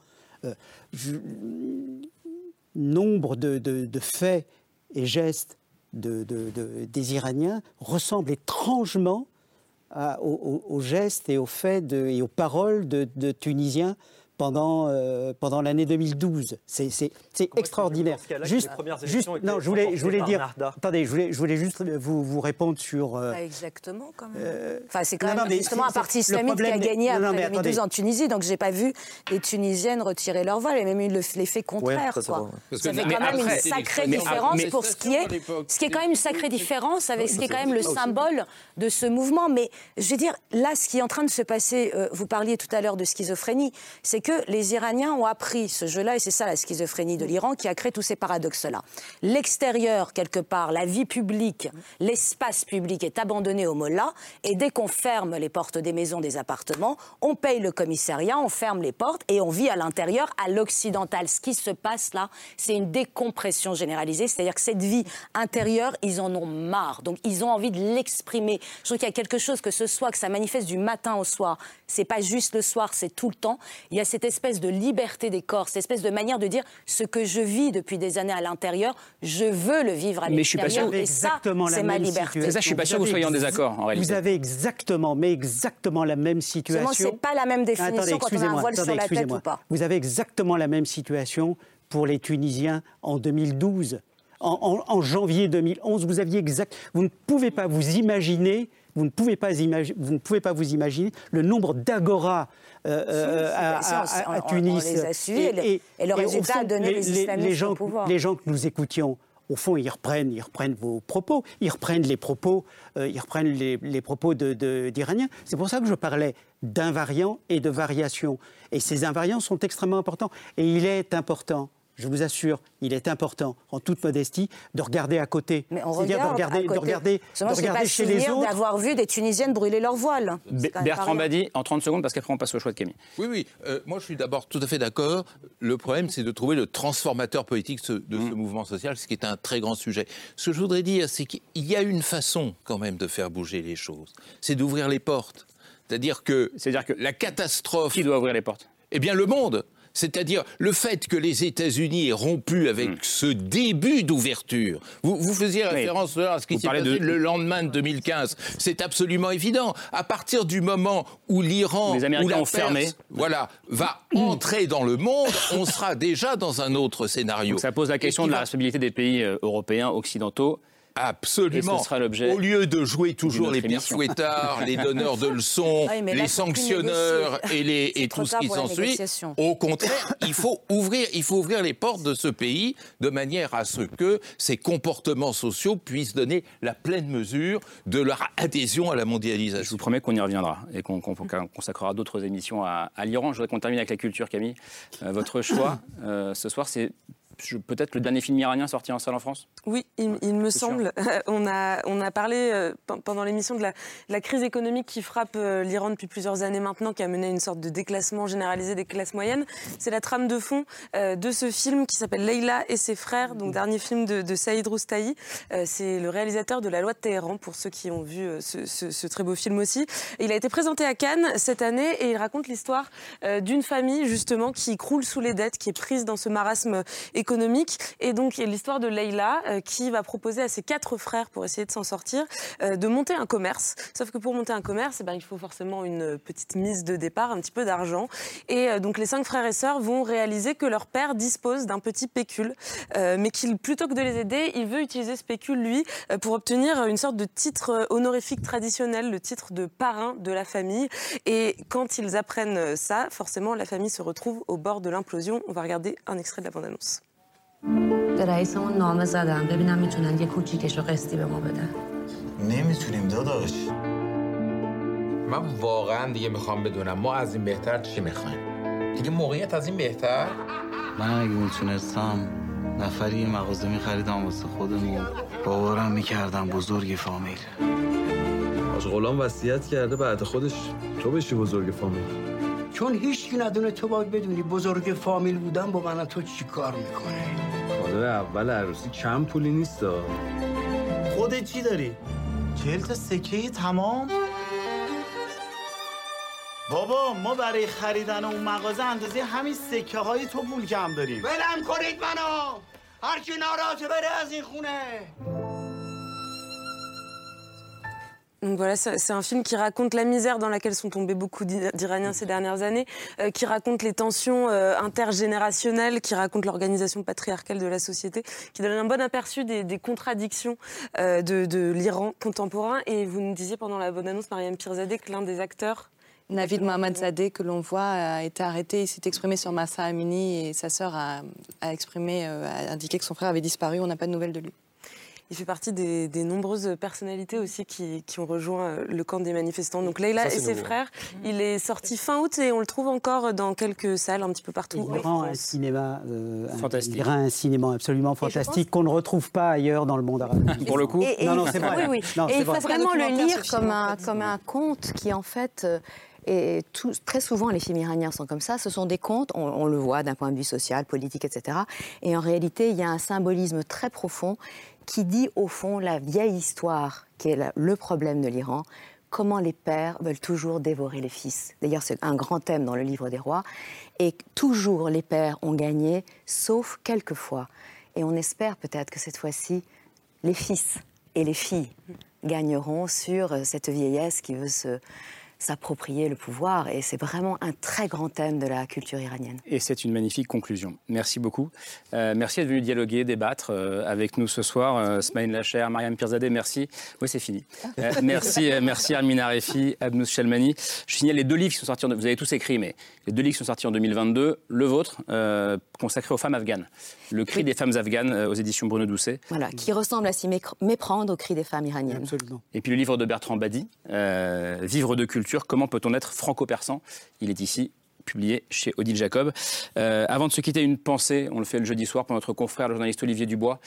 Nombre de faits et gestes des Iraniens ressemblent étrangement aux gestes et aux faits et aux paroles de Tunisiens pendant l'année 2012. C'est extraordinaire. Je voulais juste vous répondre sur... Pas exactement, quand même. C'est quand même justement un parti islamique qui a gagné après 2012 en Tunisie, donc je n'ai pas vu les Tunisiennes retirer leur voile, et même eu l'effet contraire. Ça fait quand même une sacrée différence pour ce qui est... Ce qui est quand même une sacrée différence avec ce qui est quand même le symbole de ce mouvement. Mais, je veux dire, là, ce qui est en train de se passer, vous parliez tout à l'heure de schizophrénie, c'est que les Iraniens ont appris ce jeu-là, et c'est ça la schizophrénie de l'Iran qui a créé tous ces paradoxes-là. L'extérieur, quelque part, la vie publique, l'espace public est abandonné aux mollahs, et dès qu'on ferme les portes des maisons, des appartements, on paye le commissariat, on ferme les portes, et on vit à l'intérieur, à l'occidental. Ce qui se passe là, c'est une décompression généralisée, c'est-à-dire que cette vie intérieure, ils en ont marre, donc ils ont envie de l'exprimer. Je trouve qu'il y a quelque chose, que ça manifeste du matin au soir, c'est pas juste le soir, c'est tout le temps. Il y a cette espèce de liberté des corps, cette espèce de manière de dire ce que je vis depuis des années à l'intérieur, je veux le vivre à l'extérieur, et ça, c'est ma liberté. C'est ça, je ne suis pas sûr que vous soyez en désaccord, en réalité. Vous avez exactement la même situation. Seulement, ce n'est pas la même définition quand on a un voile sur la tête ou pas. Vous avez exactement la même situation pour les Tunisiens en 2012. En janvier 2011, vous ne pouvez pas vous imaginer le nombre d'agora à Tunis. On les a suivis et le résultat a donné les islamistes au pouvoir. Les gens que nous écoutions, au fond, ils reprennent vos propos, ils reprennent les propos d'Iraniens. C'est pour ça que je parlais d'invariants et de variations. Et ces invariants sont extrêmement importants. Et il est important, je vous assure, il est important, en toute modestie, de regarder à côté. Mais on regarde à côté, de regarder chez les autres. Je n'ai pas d'avoir vu des Tunisiennes brûler leur voile. Bertrand Badi, en 30 secondes, parce qu'après on passe au choix de Camille. Oui, moi je suis d'abord tout à fait d'accord. Le problème, c'est de trouver le transformateur politique de ce mouvement social, ce qui est un très grand sujet. Ce que je voudrais dire, c'est qu'il y a une façon quand même de faire bouger les choses. C'est d'ouvrir les portes. C'est-à-dire que la catastrophe... Qui doit ouvrir les portes ? Eh bien le monde. C'est-à-dire le fait que les États-Unis aient rompu avec ce début d'ouverture. Vous faisiez référence à ce qui s'est passé le lendemain de 2015. C'est absolument évident. À partir du moment où l'Iran, les Américains ont fermé, voilà, va entrer dans le monde, on sera déjà dans un autre scénario. Donc ça pose la question de la responsabilité des pays européens, occidentaux. Absolument. Au lieu de jouer toujours les pères fouettards, les donneurs de leçons, les sanctionneurs et tout ce qui s'ensuit, au contraire, il faut ouvrir les portes de ce pays de manière à ce que ces comportements sociaux puissent donner la pleine mesure de leur adhésion à la mondialisation. Je vous promets qu'on y reviendra et qu'on consacrera d'autres émissions à l'Iran. Je voudrais qu'on termine avec la culture, Camille. Votre choix ce soir, c'est... peut-être le dernier film iranien sorti en salle en France ? Oui, il me semble. On a parlé pendant l'émission de la crise économique qui frappe l'Iran depuis plusieurs années maintenant, qui a mené à une sorte de déclassement généralisé des classes moyennes. C'est la trame de fond de ce film qui s'appelle Leïla et ses frères, donc dernier film de Saïd Roustahi. C'est le réalisateur de La Loi de Téhéran, pour ceux qui ont vu ce très beau film aussi. Il a été présenté à Cannes cette année et il raconte l'histoire d'une famille justement qui croule sous les dettes, qui est prise dans ce marasme économique. Et donc, il y a l'histoire de Leïla qui va proposer à ses 4 frères, pour essayer de s'en sortir, de monter un commerce. Sauf que pour monter un commerce, il faut forcément une petite mise de départ, un petit peu d'argent. Et donc, les 5 frères et sœurs vont réaliser que leur père dispose d'un petit pécule, mais qu'il, plutôt que de les aider, il veut utiliser ce pécule, lui, pour obtenir une sorte de titre honorifique traditionnel, le titre de parrain de la famille. Et quand ils apprennent ça, forcément, la famille se retrouve au bord de l'implosion. On va regarder un extrait de la bande-annonce. رئیسمون نامه زدن ببینم میتونن یه کوچیکشو قسطی به ما بدن. نمیتونیم داداش. من واقعا دیگه میخوام بدونم ما از این بهتر چی میخوایم. دیگه موقعیت از این بهتر؟ من اگه میتونستم نفری مغازه میخریدم واسه خودمون. باورم میکردم بزرگ فامیل. از غلام وصیت کرده بعد خودش تو بشی بزرگ فامیل. چون هیچ کی ندونه تو باید بدونی بزرگ فامیل بودن با من تو چی کار میکنه. کادر اول عروسی کم پولی نیست. خودت چی داری؟ 40 سکه تمام؟ بابا ما برای خریدن اون مغازه اندازه همین سکه های تو پول کم داریم. ولم کنید منو. هر کی ناراضی بره از این خونه. Donc voilà, c'est un film qui raconte la misère dans laquelle sont tombés beaucoup d'Iraniens ces dernières années, qui raconte les tensions intergénérationnelles, qui raconte l'organisation patriarcale de la société, qui donne un bon aperçu des contradictions de l'Iran contemporain. Et vous nous disiez pendant la bonne annonce, Mariam Pirzadeh, que l'un des acteurs... Navid Mohammadzadeh, que l'on voit, a été arrêté. Il s'est exprimé sur Mahsa Amini et sa sœur a indiqué que son frère avait disparu. On n'a pas de nouvelles de lui. Il fait partie des nombreuses personnalités aussi qui ont rejoint le camp des manifestants. Donc Leïla et ses frères, il est sorti fin août et on le trouve encore dans quelques salles un petit peu partout. L'Iran a un cinéma absolument fantastique qu'on ne retrouve pas ailleurs dans le monde arabe. Pour le coup, c'est vrai. Oui. Non, et il faut vraiment le lire comme un conte qui en fait... Et très souvent, les films iraniens sont comme ça. Ce sont des contes, on le voit d'un point de vue social, politique, etc. Et en réalité, il y a un symbolisme très profond qui dit, au fond, la vieille histoire, qui est le problème de l'Iran, comment les pères veulent toujours dévorer les fils. D'ailleurs, c'est un grand thème dans le Livre des Rois. Et toujours, les pères ont gagné, sauf quelques fois. Et on espère peut-être que cette fois-ci, les fils et les filles gagneront sur cette vieillesse qui veut se... s'approprier le pouvoir, et c'est vraiment un très grand thème de la culture iranienne. Et c'est une magnifique conclusion. Merci beaucoup. Merci d'être venu dialoguer, débattre avec nous ce soir. Smaïn Lacher, Mariam Pirzadeh, merci. Oui, c'est fini. Merci Armin Arefi, Abnous Chelmani. Je signale les 2 livres qui sont sortis, vous avez tous écrit, mais les 2 livres qui sont sortis en 2022. Le vôtre, consacré aux femmes afghanes. Le cri des femmes afghanes, aux éditions Bruno Doucet. Voilà, qui ressemble à s'y méprendre au cri des femmes iraniennes. Absolument. Et puis le livre de Bertrand Badi, Vivre de culture. Comment peut-on être franco-persan ? Il est ici, publié chez Odile Jacob. Avant de se quitter, une pensée, on le fait le jeudi soir pour notre confrère, le journaliste Olivier Dubois,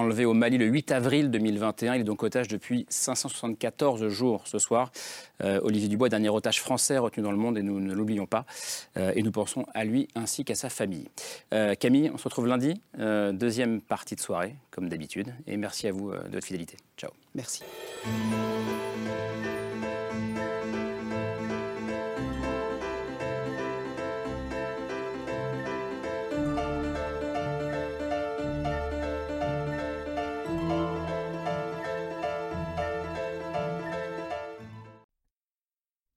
enlevé au Mali le 8 avril 2021. Il est donc otage depuis 574 jours ce soir. Olivier Dubois, dernier otage français retenu dans le monde, et nous ne l'oublions pas. Et nous pensons à lui ainsi qu'à sa famille. Camille, on se retrouve lundi, deuxième partie de soirée, comme d'habitude. Et merci à vous de votre fidélité. Ciao. Merci.